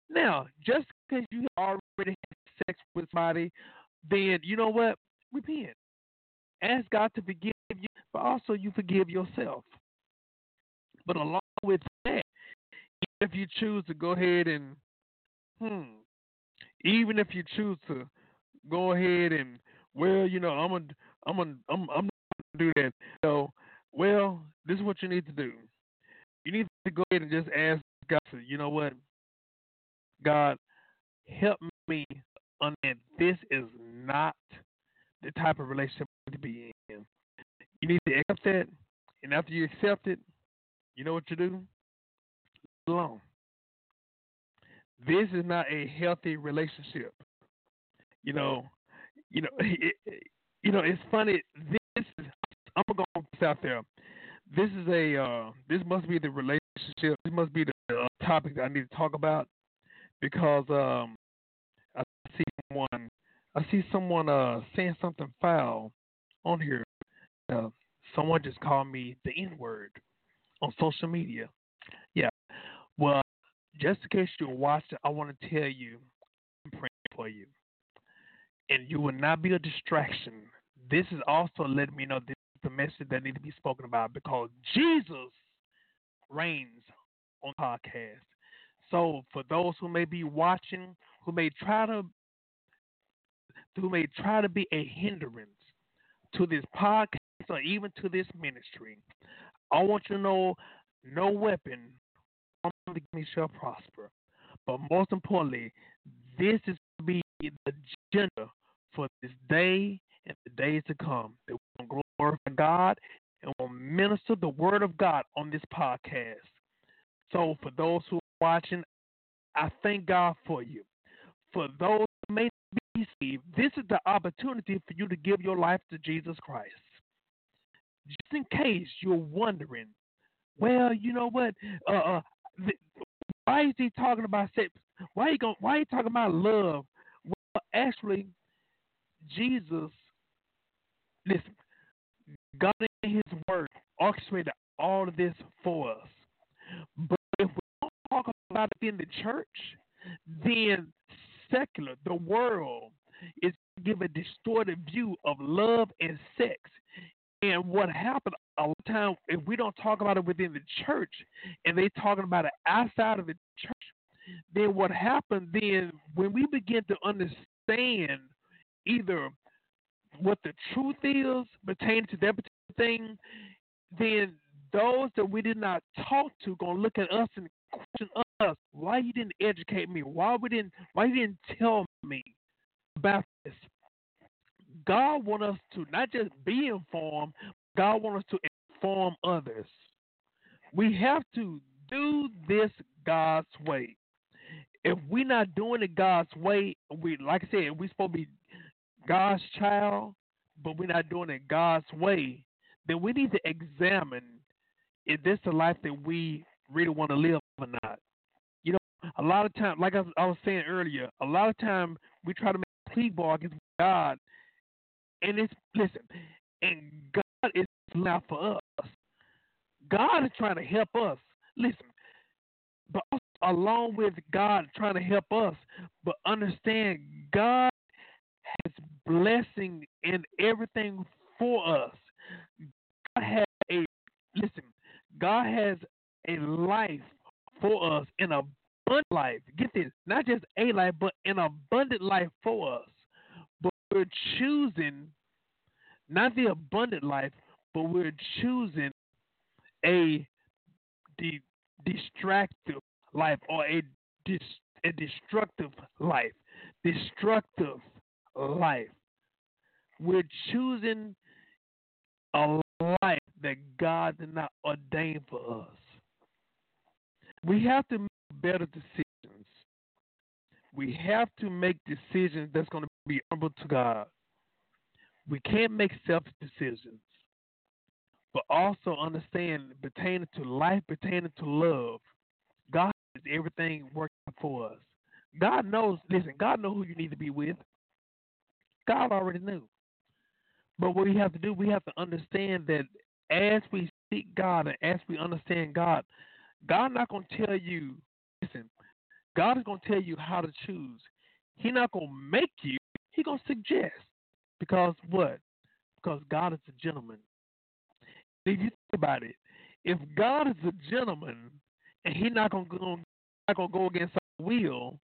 Now, just because you already had sex with somebody, then you know what? Repent. Ask God to forgive you, but also you forgive yourself. But along with that, even if you choose to go ahead and, hmm, even if you choose to go ahead and, well, you know, I'm a, I'm a, I'm, I'm not going to do that. So, well, this is what you need to do. You need to go ahead and just ask God, you know what? God, help me understand this is not the type of relationship I need to be in. You need to accept that, and after you accept it, you know what you do? Leave it alone. This is not a healthy relationship. You know, you know, it, you know. It's funny. This is, I'm gonna go this out there. This is a. Uh, this must be the relationship. This must be the uh, topic that I need to talk about because um, I see someone. I see someone uh, saying something foul on here. Uh, someone just called me the N-word. On social media. Yeah. Well, just in case you watched it, I want to tell you, I'm praying for you. And you will not be a distraction. This is also letting me know this is the message that needs to be spoken about because Jesus reigns on the podcast. So for those who may be watching, who may try to who may try to be a hindrance to this podcast or even to this ministry, I want you to know, no weapon formed against me shall prosper. But most importantly, this is to be the agenda for this day and the days to come. That we will glorify God and will minister the word of God on this podcast. So for those who are watching, I thank God for you. For those who may be saved, this is the opportunity for you to give your life to Jesus Christ. Just in case you're wondering, well, you know what? Uh, uh, th- why is he talking about sex? Why are you going? Why are you talking about love? Well, actually, Jesus, listen, God in His Word orchestrated all of this for us. But if we don't talk about it in the church, then secular, the world, is going to give a distorted view of love and sex. And what happened all the time, if we don't talk about it within the church and they talking about it outside of the church, then what happened then when we begin to understand either what the truth is pertaining to that particular thing, then those that we did not talk to going to look at us and question us, why you didn't educate me? Why we didn't? Why you didn't tell me about this? God wants us to not just be informed, God wants us to inform others. We have to do this God's way. If we're not doing it God's way, we like I said, we're supposed to be God's child, but we're not doing it God's way, then we need to examine if this is the life that we really want to live or not. You know, a lot of times, like I, I was saying earlier, a lot of times we try to make plea bargains with God. And it's, listen, and God is not for us. God is trying to help us. Listen, but also along with God trying to help us, but understand God has blessing in everything for us. God has a, listen, God has a life for us, an abundant life. Get this, not just a life, but an abundant life for us. We're choosing not the abundant life, but we're choosing a de- distractive life or a, dis- a destructive life. Destructive life. We're choosing a life that God did not ordain for us. We have to make better decisions. We have to make decisions that's going to be humble to God. We can't make selfish decisions. but also understand pertaining to life, pertaining to love. God is everything working for us. God knows, listen, God knows who you need to be with. God already knew. But what we have to do, we have to understand that as we seek God and as we understand God, God not going to tell you, listen, God is going to tell you how to choose. He's not going to make you. He's going to suggest. Because what? Because God is a gentleman. If you think about it, if God is a gentleman and he's not going to go against our will,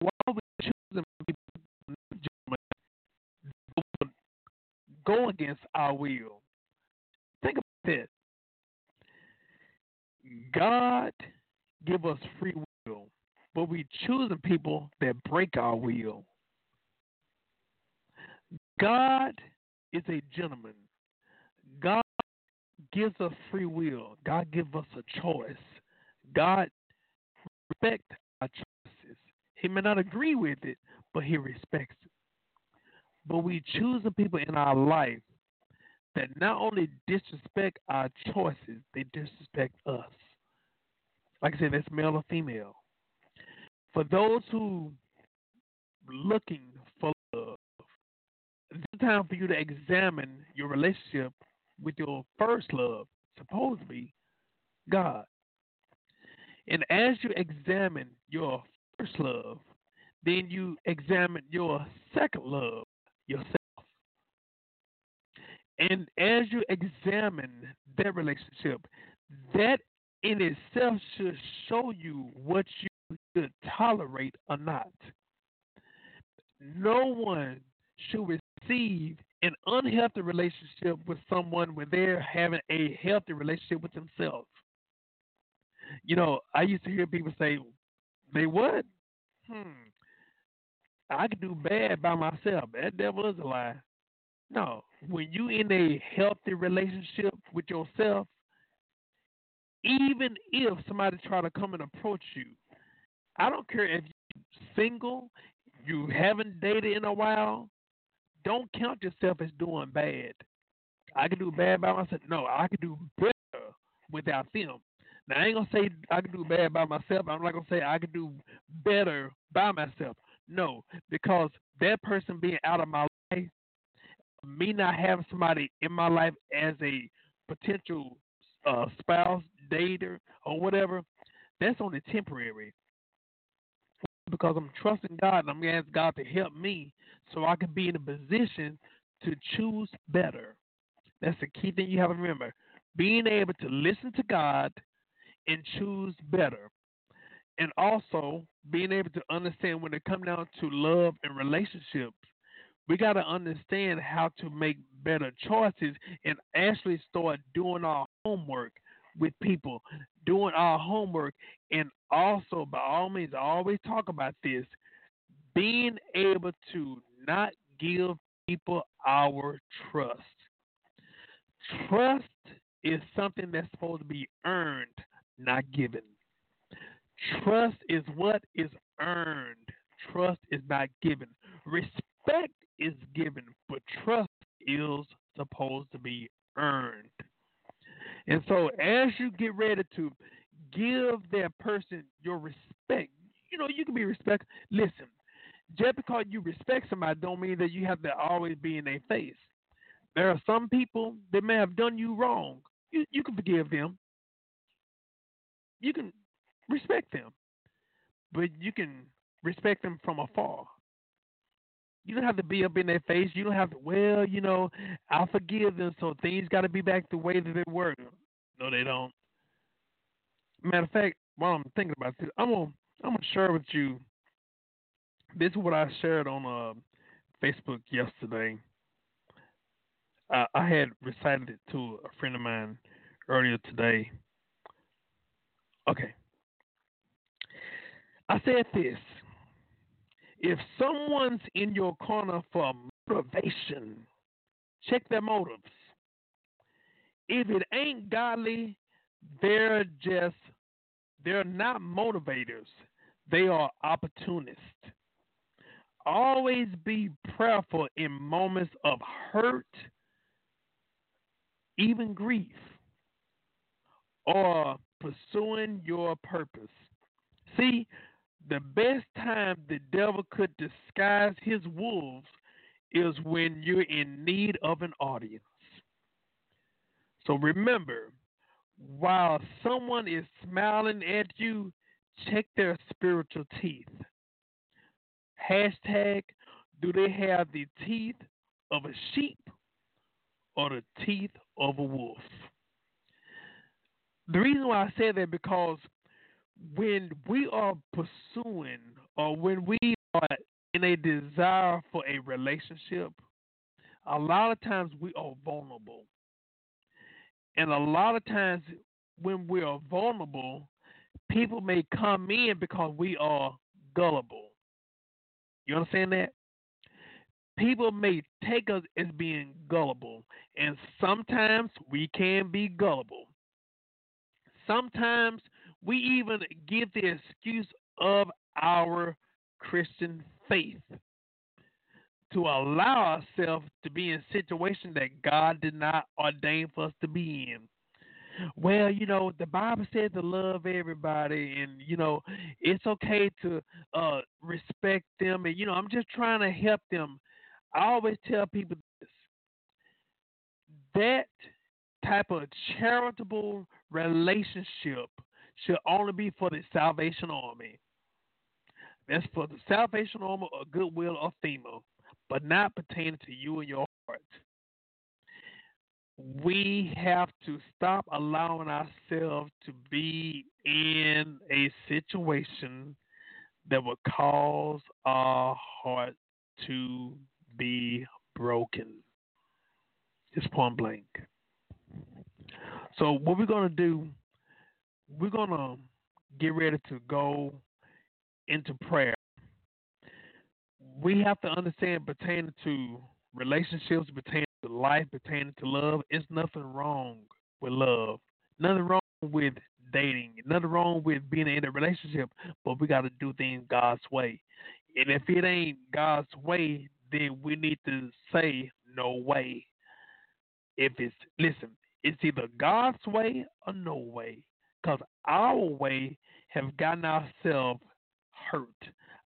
why would we choose him to be a gentleman? Go against our will. Think about that. God give us free will, but we choosing people that break our will. God is a gentleman. God gives us free will. God gives us a choice. God respects our choices. He may not agree with it, but he respects it. But we choose the people in our life that not only disrespect our choices, they disrespect us. Like I said, that's male or female. For those who looking for love, it's time for you to examine your relationship with your first love, supposed to be God. And as you examine your first love, then you examine your second love, yourself. And as you examine that relationship, that in itself should show you what you should tolerate or not. No one should receive an unhealthy relationship with someone when they're having a healthy relationship with themselves. You know, I used to hear people say, they what? Hmm, I could do bad by myself. That devil is a lie. No, when you in a healthy relationship with yourself, even if somebody try to come and approach you, I don't care if you're single, you haven't dated in a while, don't count yourself as doing bad. I can do bad by myself. No, I can do better without them. Now, I ain't going to say I can do bad by myself. I'm not going to say I can do better by myself. No, because that person being out of my life, me not having somebody in my life as a potential uh, spouse, dater, or whatever, that's only temporary. Because I'm trusting God and I'm going to ask God to help me so I can be in a position to choose better. That's the key thing you have to remember. Being able to listen to God and choose better. And also being able to understand when it comes down to love and relationships, we got to understand how to make better choices and actually start doing our homework with people, doing our homework. And also, by all means, I always talk about this, being able to not give people our trust. Trust is something that's supposed to be earned, not given. Trust is what is earned. Trust is not given. Respect is given, but trust is supposed to be earned. And so as you get ready to give that person your respect, you know, you can be respectful. Listen, just because you respect somebody don't mean that you have to always be in their face. There are some people that may have done you wrong. You, you can forgive them. You can respect them. But you can respect them from afar. You don't have to be up in their face. You don't have to, well, you know, I forgive them, so things got to be back the way that they were. No, they don't. Matter of fact, while I'm thinking about this, I'm going I'm gonna share with you. This is what I shared on uh, Facebook yesterday. Uh, I had recited it to a friend of mine earlier today. Okay. I said this. If someone's in your corner for motivation, check their motives. If it ain't godly, they're just, they're not motivators. They are opportunists. Always be prayerful in moments of hurt, even grief, or pursuing your purpose. See, the best time the devil could disguise his wolves is when you're in need of an audience. So remember, while someone is smiling at you, check their spiritual teeth. Hashtag, do they have the teeth of a sheep or the teeth of a wolf? The reason why I say that, because when we are pursuing, or when we are in a desire for a relationship, a lot of times we are vulnerable. And a lot of times when we are vulnerable, people may come in because we are gullible. You understand that? People may take us as being gullible, and sometimes we can be gullible. Sometimes we even give the excuse of our Christian faith to allow ourselves to be in situations that God did not ordain for us to be in. Well, you know, the Bible says to love everybody, and, you know, it's okay to uh, respect them. And, you know, I'm just trying to help them. I always tell people this. That type of charitable relationship should only be for the Salvation Army. That's for the Salvation Army or Goodwill or FEMA, but not pertaining to you and your heart. We have to stop allowing ourselves to be in a situation that will cause our heart to be broken. It's point blank. So what we're going to do, we're going to get ready to go into prayer. We have to understand, pertaining to relationships, pertaining to life, pertaining to love, it's nothing wrong with love. Nothing wrong with dating. Nothing wrong with being in a relationship, but we got to do things God's way. And if it ain't God's way, then we need to say no way. If it's, listen, it's either God's way or no way, because our way have gotten ourselves hurt.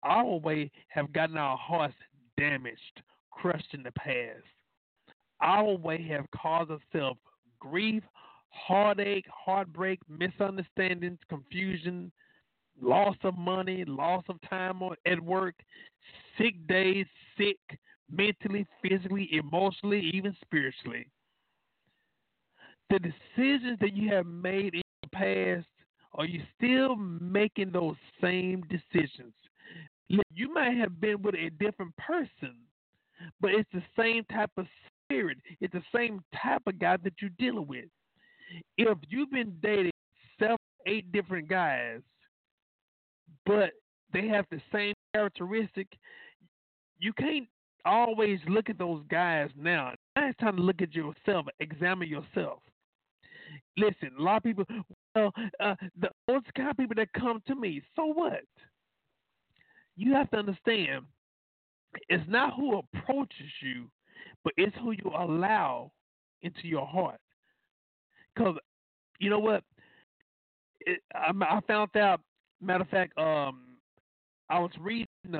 Our way have gotten our hearts damaged, crushed in the past. Our way have caused ourselves grief, heartache, heartbreak, misunderstandings, confusion, loss of money, loss of time at work, sick days, sick mentally, physically, emotionally, even spiritually. The decisions that you have made in the past, are you still making those same decisions? You might have been with a different person, but it's the same type of spirit. It's the same type of guy that you're dealing with. If you've been dating seven, eight different guys, but they have the same characteristic, you can't always look at those guys now. Now it's time to look at yourself, examine yourself. Listen, a lot of people, well, uh, the, those kind of people that come to me, so what? You have to understand, it's not who approaches you, but it's who you allow into your heart. Because, you know what? It, I, I found out, matter of fact, um, I was reading, uh,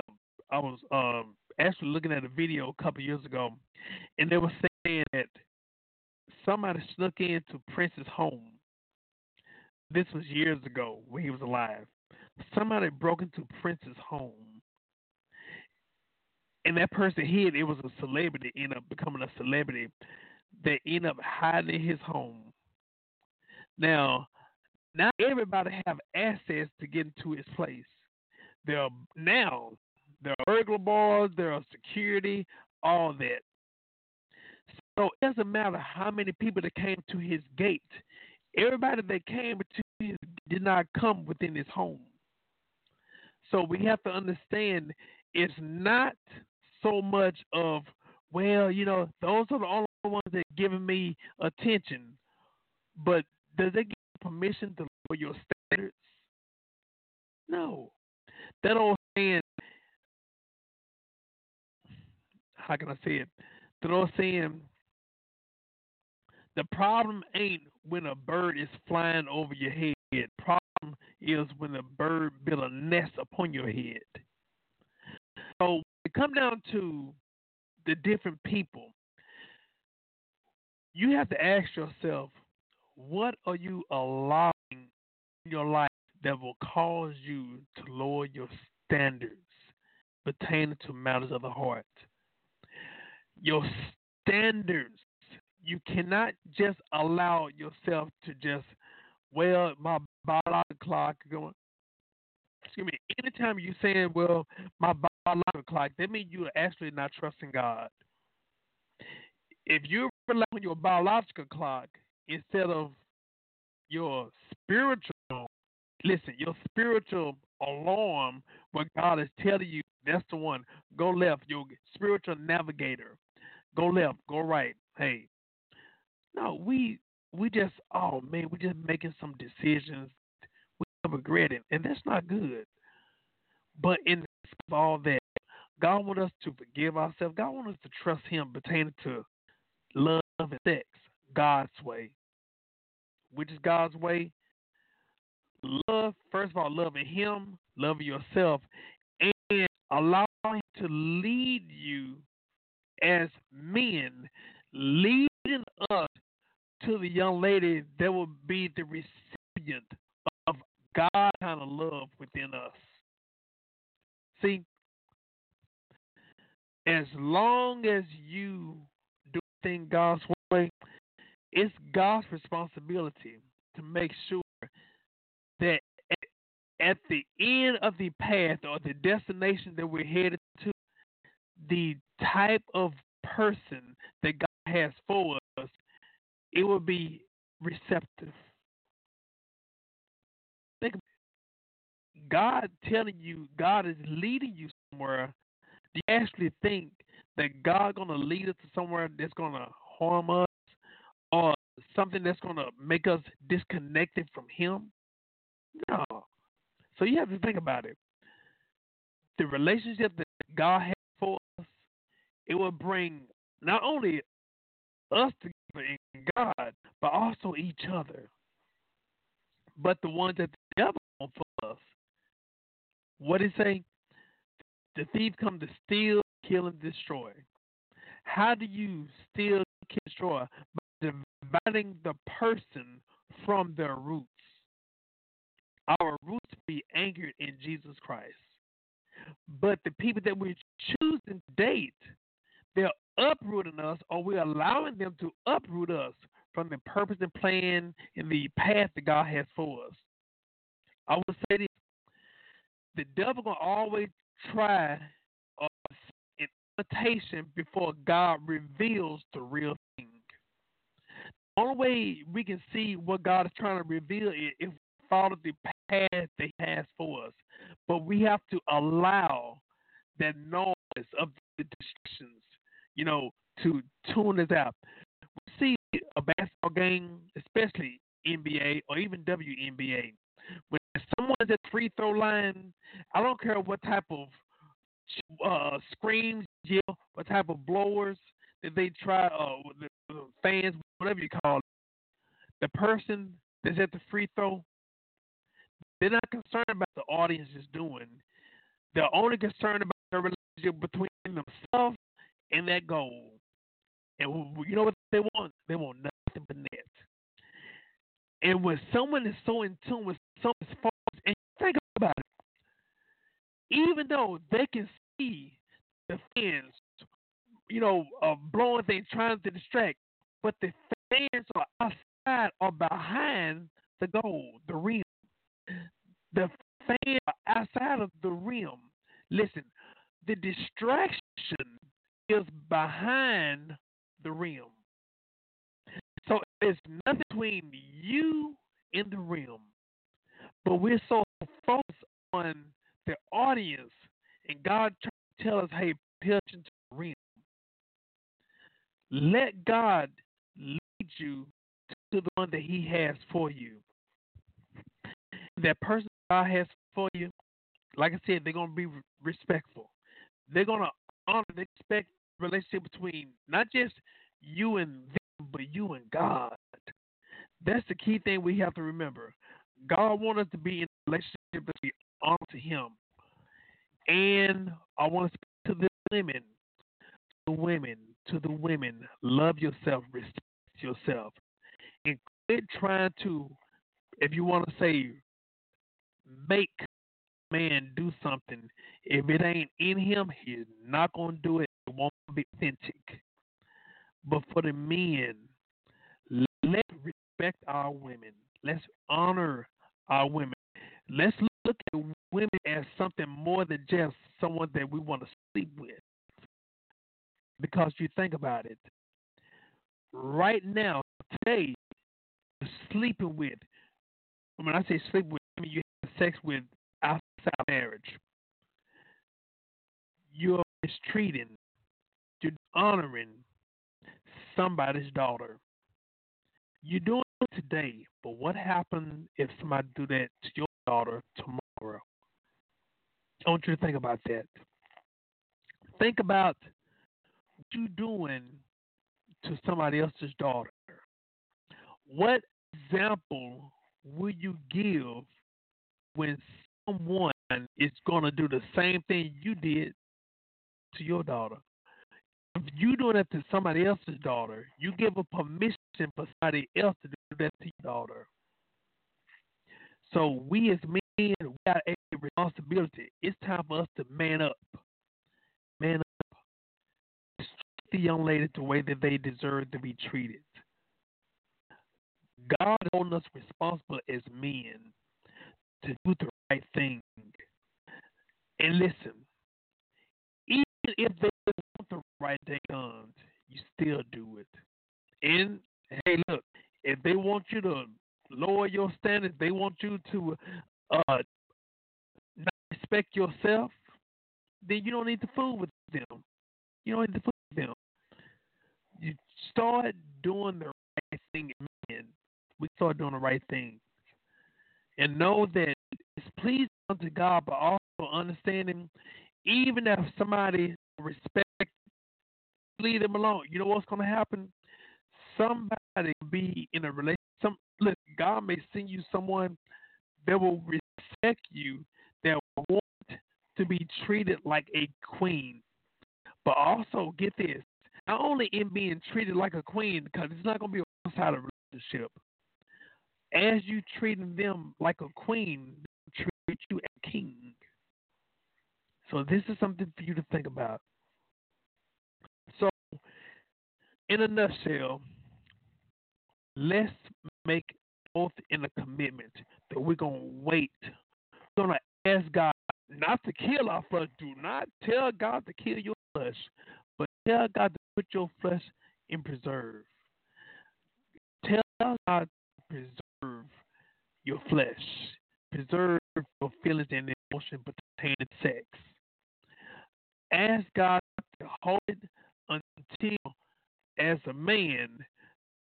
I was um, actually looking at a video a couple years ago, and they were saying that somebody snuck into Prince's home. This was years ago when he was alive. Somebody broke into Prince's home. And that person hid. It was a celebrity, ended up becoming a celebrity. They ended up hiding in his home. Now, not everybody have access to get into his place. There are, now, there are burglar bars, there are security, all that. So it doesn't matter how many people that came to his gate. Everybody that came to his did not come within his home. So we have to understand, it's not so much of, well, you know, those are the only ones that are giving me attention. But does they give you permission to lower your standards? No. That old saying, how can I say it? That old saying, The problem ain't when a bird is flying over your head. The problem is when a bird builds a nest upon your head. So when it comes down to the different people, you have to ask yourself, what are you allowing in your life that will cause you to lower your standards pertaining to matters of the heart? Your standards. You cannot just allow yourself to just, well, my biological clock going. Excuse me. Anytime you're saying, well, my biological clock, that means you're actually not trusting God. If you're relying on your biological clock instead of your spiritual, listen, your spiritual alarm, what God is telling you, that's the one. Go left, your spiritual navigator. Go left, go right. Hey, no, we we just, oh, man, we're just making some decisions. We're regretting, and that's not good. But in all that, God wants us to forgive ourselves. God wants us to trust him pertaining to love and sex, God's way. Which is God's way? Love, first of all, loving him, loving yourself, and allowing him to lead you as men, leading us to the young lady that will be the recipient of God kind of love within us. See, as long as you do things God's way, it's God's responsibility to make sure that at the end of the path or the destination that we're headed to, the type of person that God has for us, it will be receptive. Think about it. God telling you, God is leading you somewhere. Do you actually think that God gonna lead us to somewhere that's gonna harm us or something that's gonna make us disconnected from him? No. So you have to think about it. The relationship that God has for us, it will bring not only us together in God, but also each other. But the ones that the devil wants for us, what did it say? The thief come to steal, kill, and destroy. How do you steal, kill, and destroy? By dividing the person from their roots. Our roots be anchored in Jesus Christ. But the people that we're choosing to date, they're uprooting us, or we're allowing them to uproot us from the purpose and plan and the path that God has for us. I will say this. The devil will always try an imitation before God reveals the real thing. The only way we can see what God is trying to reveal is if we follow the path that he has for us. But we have to allow that noise of the distractions, you know, to tune us out. We see a basketball game, especially N B A or even W N B A, when someone's at the free throw line, I don't care what type of uh, screams, yell, what type of blowers that they try, uh, the fans, whatever you call it, the person that's at the free throw, they're not concerned about the audience is doing. They're only concerned about their relationship between themselves and that goal. And you know what they want? They want nothing but net. And when someone is so in tune with someone's faults, and think about it, even though they can see the fans, you know, uh, blowing things, trying to distract, but the fans are outside or behind the goal, the rim. The fans are outside of the rim. Listen, the distraction is behind the rim. So there's nothing between you and the rim. But we're so focused on the audience, and God trying to tell us, hey, pay attention to the rim. Let God lead you to the one that he has for you. That person God has for you, like I said, they're going to be respectful. They're going to honor and respect the relationship between not just you and them, but with you and God. That's the key thing we have to remember. God wants us to be in a relationship that we honor to him. And I want to speak to the women, to the women, to the women. Love yourself, respect yourself. And quit trying to, if you want to say, make a man do something. If it ain't in him, he's not going to do it. It won't be authentic. But for the men, let's respect our women. Let's honor our women. Let's look at women as something more than just someone that we want to sleep with. Because you think about it. Right now, today, you're sleeping with, when I say sleep with, I mean you have sex with outside marriage. You're mistreating, you're honoring somebody's daughter. You're doing it today, but what happens if somebody do that to your daughter tomorrow? I want you to think about that. Think about what you're doing to somebody else's daughter. What example will you give when someone is going to do the same thing you did to your daughter? If you do that to somebody else's daughter, you give a permission for somebody else to do that to your daughter. So we as men, we got a responsibility. It's time for us to man up. Man up. Treat the young ladies the way that they deserve to be treated. God is holding us responsible as men to do the right thing. And listen, even if they want the right thing done, you still do it. And, hey, look, if they want you to lower your standards, they want you to uh, not respect yourself, then you don't need to fool with them. You don't need to fool with them. You start doing the right thing as men. We start doing the right thing. And know that it's pleasing unto God, but also understanding, even if somebody respects, leave them alone. You know what's going to happen? Somebody be in a relationship. Some, look, God may send you someone that will respect you, that will want to be treated like a queen. But also, get this, not only in being treated like a queen, because it's not going to be a one-sided relationship. As you treating them like a queen, they treat you as a king. So this is something for you to think about. So, in a nutshell, let's make an oath and a commitment that we're going to wait. We're going to ask God not to kill our flesh. Do not tell God to kill your flesh, but tell God to put your flesh in preserve. Tell God to preserve your flesh. Preserve your feelings and emotion pertaining to sex. Ask God to hold it until, as a man,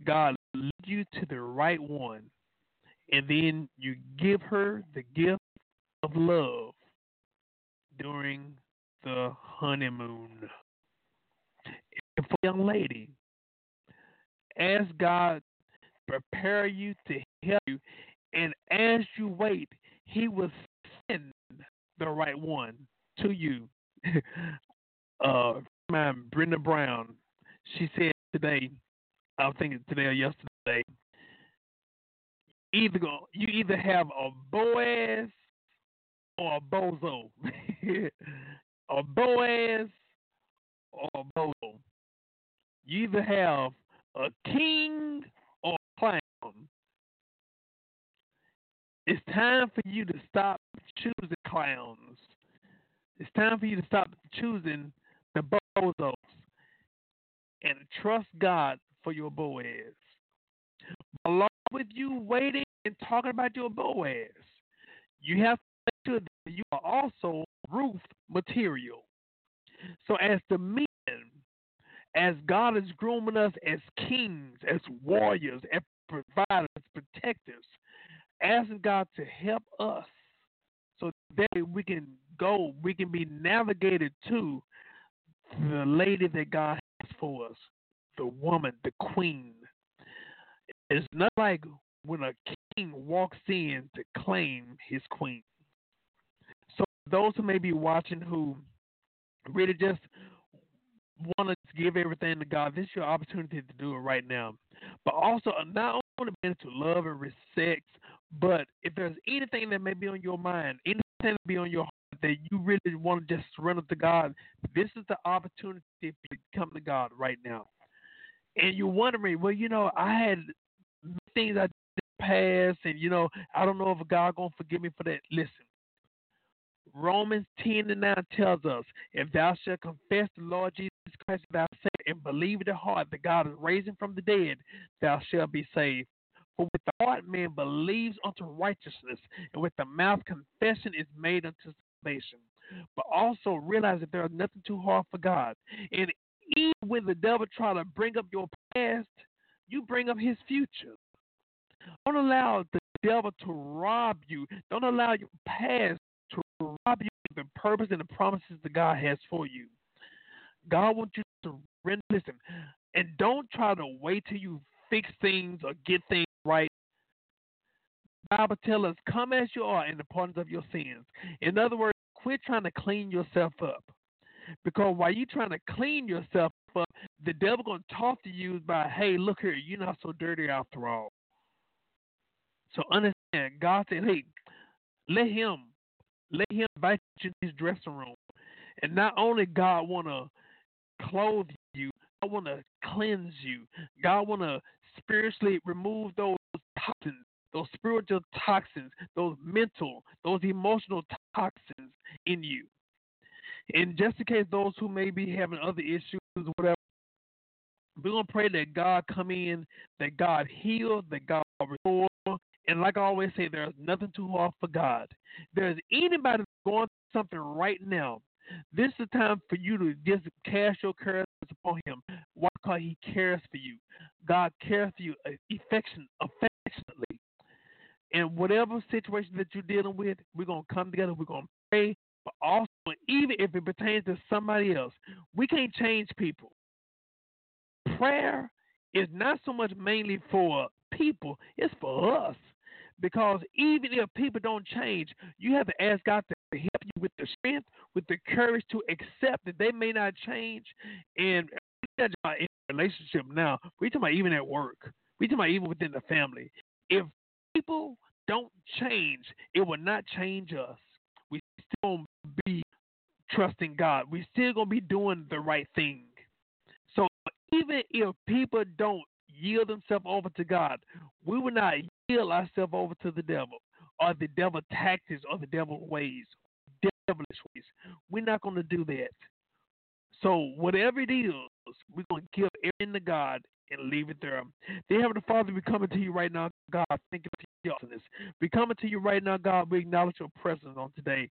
God leads you to the right one, and then you give her the gift of love during the honeymoon. And for a young lady, ask God to prepare you, to help you, and as you wait, he will send the right one to you. uh, my Brenda Brown, she said today, I was thinking today or yesterday, either go, you either have a Boaz or a Bozo. A Boaz or a Bozo. You either have a king or a clown. It's time for you to stop choosing clowns. It's time for you to stop choosing the Bozos and trust God for your Boaz. Along with you waiting and talking about your Boaz, you have to make sure that you are also Ruth material. So as the men, as God is grooming us as kings, as warriors, as providers, protectors, asking God to help us so that we can go, we can be navigated to the lady that God has for us, the woman, the queen, It's not like when a king walks in to claim his queen. So those who may be watching who really just want to give everything to God, this is your opportunity to do it right now. But also, not only to love and respect, but if there's anything that may be on your mind, anything that be on your heart that you really want to just surrender to God, this is the opportunity for you to come to God right now. And you're wondering, well, you know, I had things I did in the past, and, you know, I don't know if God going to forgive me for that. Listen, Romans ten and nine tells us, if thou shalt confess the Lord Jesus Christ as thy Savior and believe in the heart that God is raising from the dead, thou shalt be saved. For with the heart man believes unto righteousness, and with the mouth confession is made unto salvation. But also realize that there is nothing too hard for God. And even when the devil try to bring up your past, you bring up his future. Don't allow the devil to rob you. Don't allow your past to rob you of the purpose and the promises that God has for you. God wants you to surrender. Listen, and don't try to wait till you fix things or get things right. The Bible tells us, come as you are in the pardon of your sins. In other words, quit trying to clean yourself up. Because while you're trying to clean yourself up, the devil going to talk to you by, hey, look here, you're not so dirty after all. So understand, God said, hey, let him, let him invite you to his dressing room. And not only God want to clothe you, God want to cleanse you. God want to spiritually remove those toxins, those spiritual toxins, those mental, those emotional toxins in you. And just in case those who may be having other issues or whatever, we're going to pray that God come in, that God heal, that God restore. And like I always say, there's nothing too hard for God. If there's anybody going through something right now, this is the time for you to just cast your cares upon him. Why? Because he cares for you. God cares for you affection, affectionately. And whatever situation that you're dealing with, we're going to come together, we're going to pray. But also, even if it pertains to somebody else, we can't change people. Prayer is not so much mainly for people, it's for us. Because even if people don't change, you have to ask God to help you with the strength, with the courage to accept that they may not change. And we're not talking about in a relationship now, we're talking about even at work, we're talking about even within the family. If people don't change, it will not change us. We still don't be trusting God. We still gonna be doing the right thing. So even if people don't yield themselves over to God, we will not yield ourselves over to the devil or the devil tactics or the devil ways, devilish ways. We're not gonna do that. So whatever it is, we're gonna give everything to God and leave it there. Dear Heavenly Father, we coming to you right now, God. Thank you for your awesomeness. We coming to you right now, God. We acknowledge your presence on today.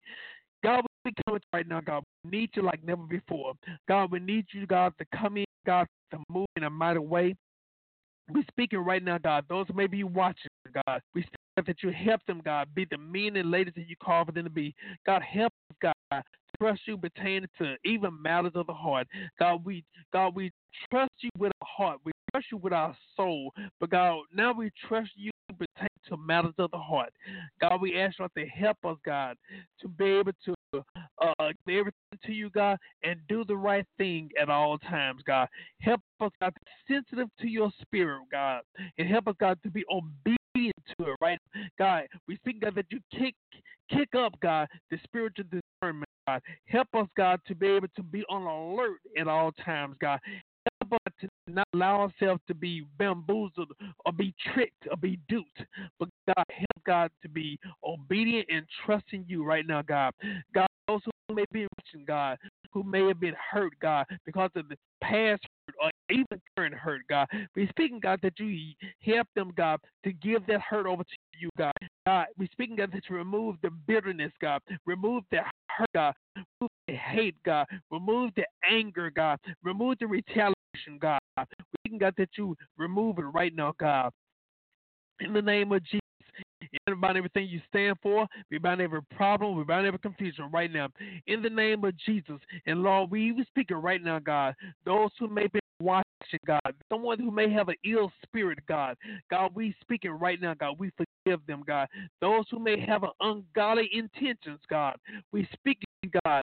God, we come right now, God. We need you like never before. God, we need you, God, to come in, God, to move in a mighty way. We're speaking right now, God. Those who may be watching, God, we speak that you help them, God, be the men and ladies that you call for them to be. God, help us, God, trust you pertaining to even matters of the heart. God, we, God, we trust you with our heart. We trust you with our soul. But, God, now we trust you pertain to matters of the heart. God, we ask you to help us, God, to be able to uh, give everything to you, God, and do the right thing at all times, God. Help us, God, to be sensitive to your spirit, God, and help us, God, to be obedient to it, right? God, we speak, God, that you kick kick up, God, the spiritual discernment, God. Help us, God, to be able to be on alert at all times, God. Help us to not allow ourselves to be bamboozled or be tricked or be duped. But God, help God to be obedient and trusting you right now, God. God, those who may be watching, God, who may have been hurt, God, because of the past hurt or even current hurt, God. We're speaking, God, that you help them, God, to give that hurt over to you, God. God, we're speaking, God, that you remove the bitterness, God. Remove the hurt, God. Remove the hate, God. Remove the anger, God. Remove the retaliation, God. We can, God, that you remove it right now, God. In the name of Jesus, we bind everything you stand for. We bind every problem. We bind every confusion right now. In the name of Jesus. And Lord, we even speak it right now, God. Those who may be watching, addiction, God, someone who may have an ill spirit, God. God, we speak it right now, God. We forgive them, God. Those who may have an ungodly intentions, God, we speak it, God.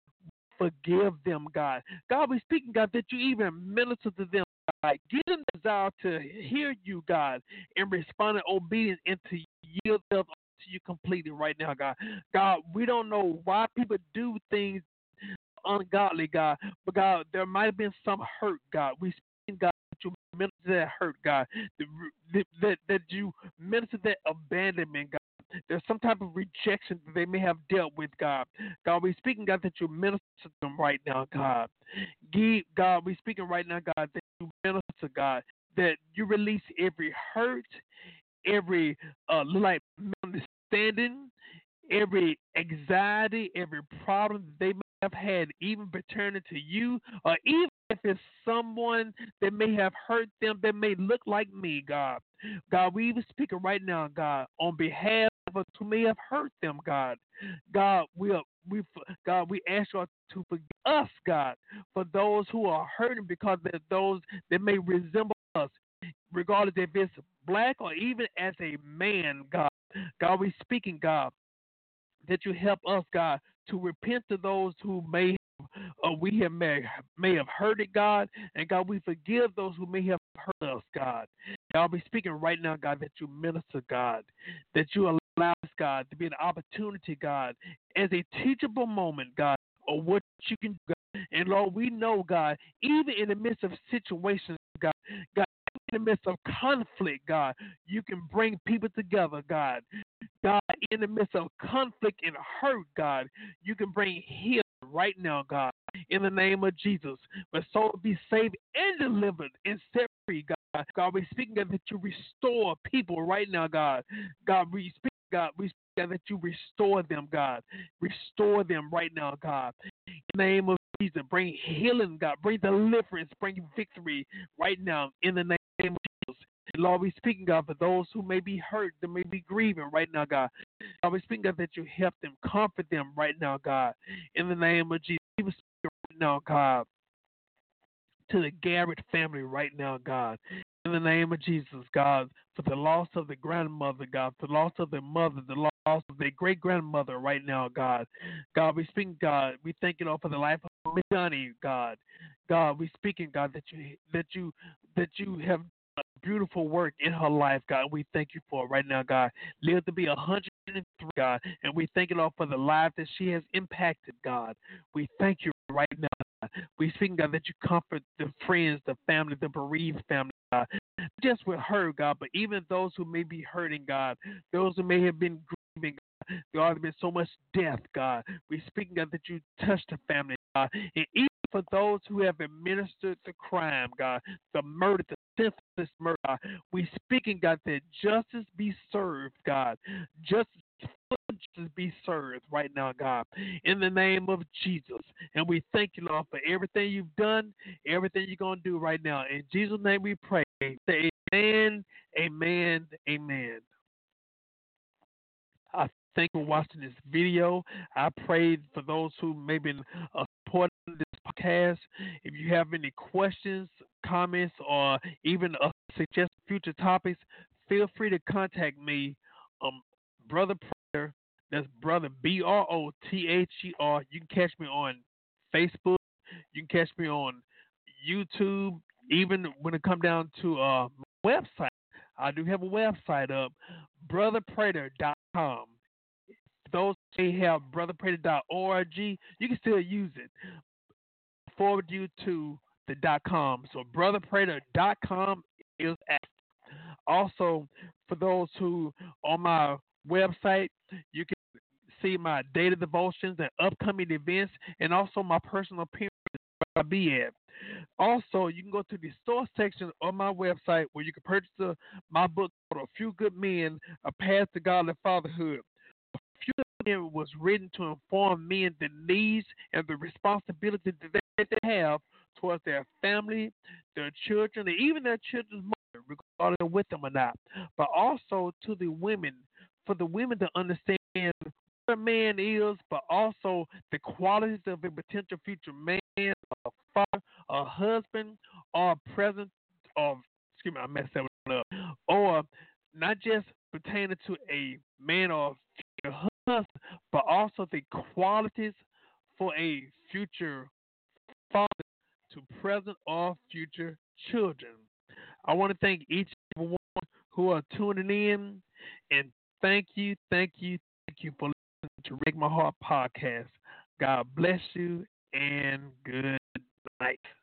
Forgive them, God. God, we speaking, God, that you even minister to them, God. Give them the desire to hear you, God, and respond in obedience and to yield them to you completely right now, God. God, we don't know why people do things ungodly, God, but God, there might have been some hurt, God. We speaking, God, that you minister that hurt, God, that, that, that you minister that abandonment, God. There's some type of rejection that they may have dealt with, God. God, we're speaking, God, that you minister to them right now, God. Give, God, we're speaking right now, God, that you minister, God, that you release every hurt, every uh, like misunderstanding, every anxiety, every problem that they may have had, even pertaining to you, or even if it's someone that may have hurt them, that may look like me, God. God, we even speaking right now, God, on behalf of who may have hurt them, God. God, we are, we God, we ask you to forgive us, God, for those who are hurting because they're those that may resemble us, regardless if it's black or even as a man, God. God, we speaking, God, that you help us, God, to repent to those who may Uh, we have may, may have hurt it, God, and God, we forgive those who may have hurt us, God. God, we're speaking right now, God, that you minister, God, that you allow us, God, to be an opportunity, God, as a teachable moment, God, of what you can do, God. And Lord, we know, God, even in the midst of situations, God, God, in the midst of conflict, God, you can bring people together, God. God, in the midst of conflict and hurt, God, you can bring healing right now, God, in the name of Jesus. But souls be saved and delivered and set free, God. God, we speaking, God, that you restore people right now, God. God, we speak, God, we speak, God, that you restore them, God. Restore them right now, God. In the name of Jesus, bring healing, God. Bring deliverance, bring victory right now in the name of Jesus. And Lord, we speaking, God, for those who may be hurt, that may be grieving right now, God. God, we speaking, God, that you help them, comfort them right now, God. In the name of Jesus, we speak right now, God, to the Garrett family right now, God. In the name of Jesus, God, for the loss of the grandmother, God, for the loss of their mother, the loss of their great-grandmother right now, God. God, we speaking, God, we thank you, Lord, for the life of Johnny, God. God, we speaking, God, that you that you that you have beautiful work in her life, God. We thank you for it right now, God. Live to be one hundred three, God, and we thank you, Lord, for the life that she has impacted, God. We thank you right now, God. We speak, God, that you comfort the friends, the family, the bereaved family, God. Not just with her, God, but even those who may be hurting, God, those who may have been grieving, God. There has been so much death, God. We speak, God, that you touch the family, God, and even for those who have administered the crime, God, the murder, the senseless murder, God. We speaking, God, that justice be served, God. Justice, justice be served right now, God, in the name of Jesus. And we thank you, Lord, for everything you've done, everything you're going to do right now. In Jesus' name we pray. Say amen, amen, amen. I thank you for watching this video. I pray for those who may have been uh, supporting this podcast. If you have any questions, comments, or even uh, suggest future topics, feel free to contact me, um, Brother Prater. That's Brother B R O T H E R. You can catch me on Facebook. You can catch me on YouTube. Even when it comes down to uh, my website, I do have a website up, brother prater dot com. Those who have brother prater dot org, you can still use it. Forward you to the dot com. So brother prater dot com is active. Also, for those who on my website, you can see my daily devotions and upcoming events, and also my personal appearances where I'll be at. Also, you can go to the store section on my website where you can purchase a, my book called A Few Good Men, A Path to Godly Fatherhood. Was written to inform men the needs and the responsibility that they have towards their family, their children, and even their children's mother, regardless of with them or not. But also to the women, for the women to understand what a man is, but also the qualities of a potential future man, a father, a husband, or a present excuse me, I messed that one up. Or not just pertaining to a man or future husband, but also the qualities for a future father to present or future children. I want to thank each and every one who are tuning in, and thank you, thank you, thank you for listening to Reconnect My Heart podcast. God bless you, and good night.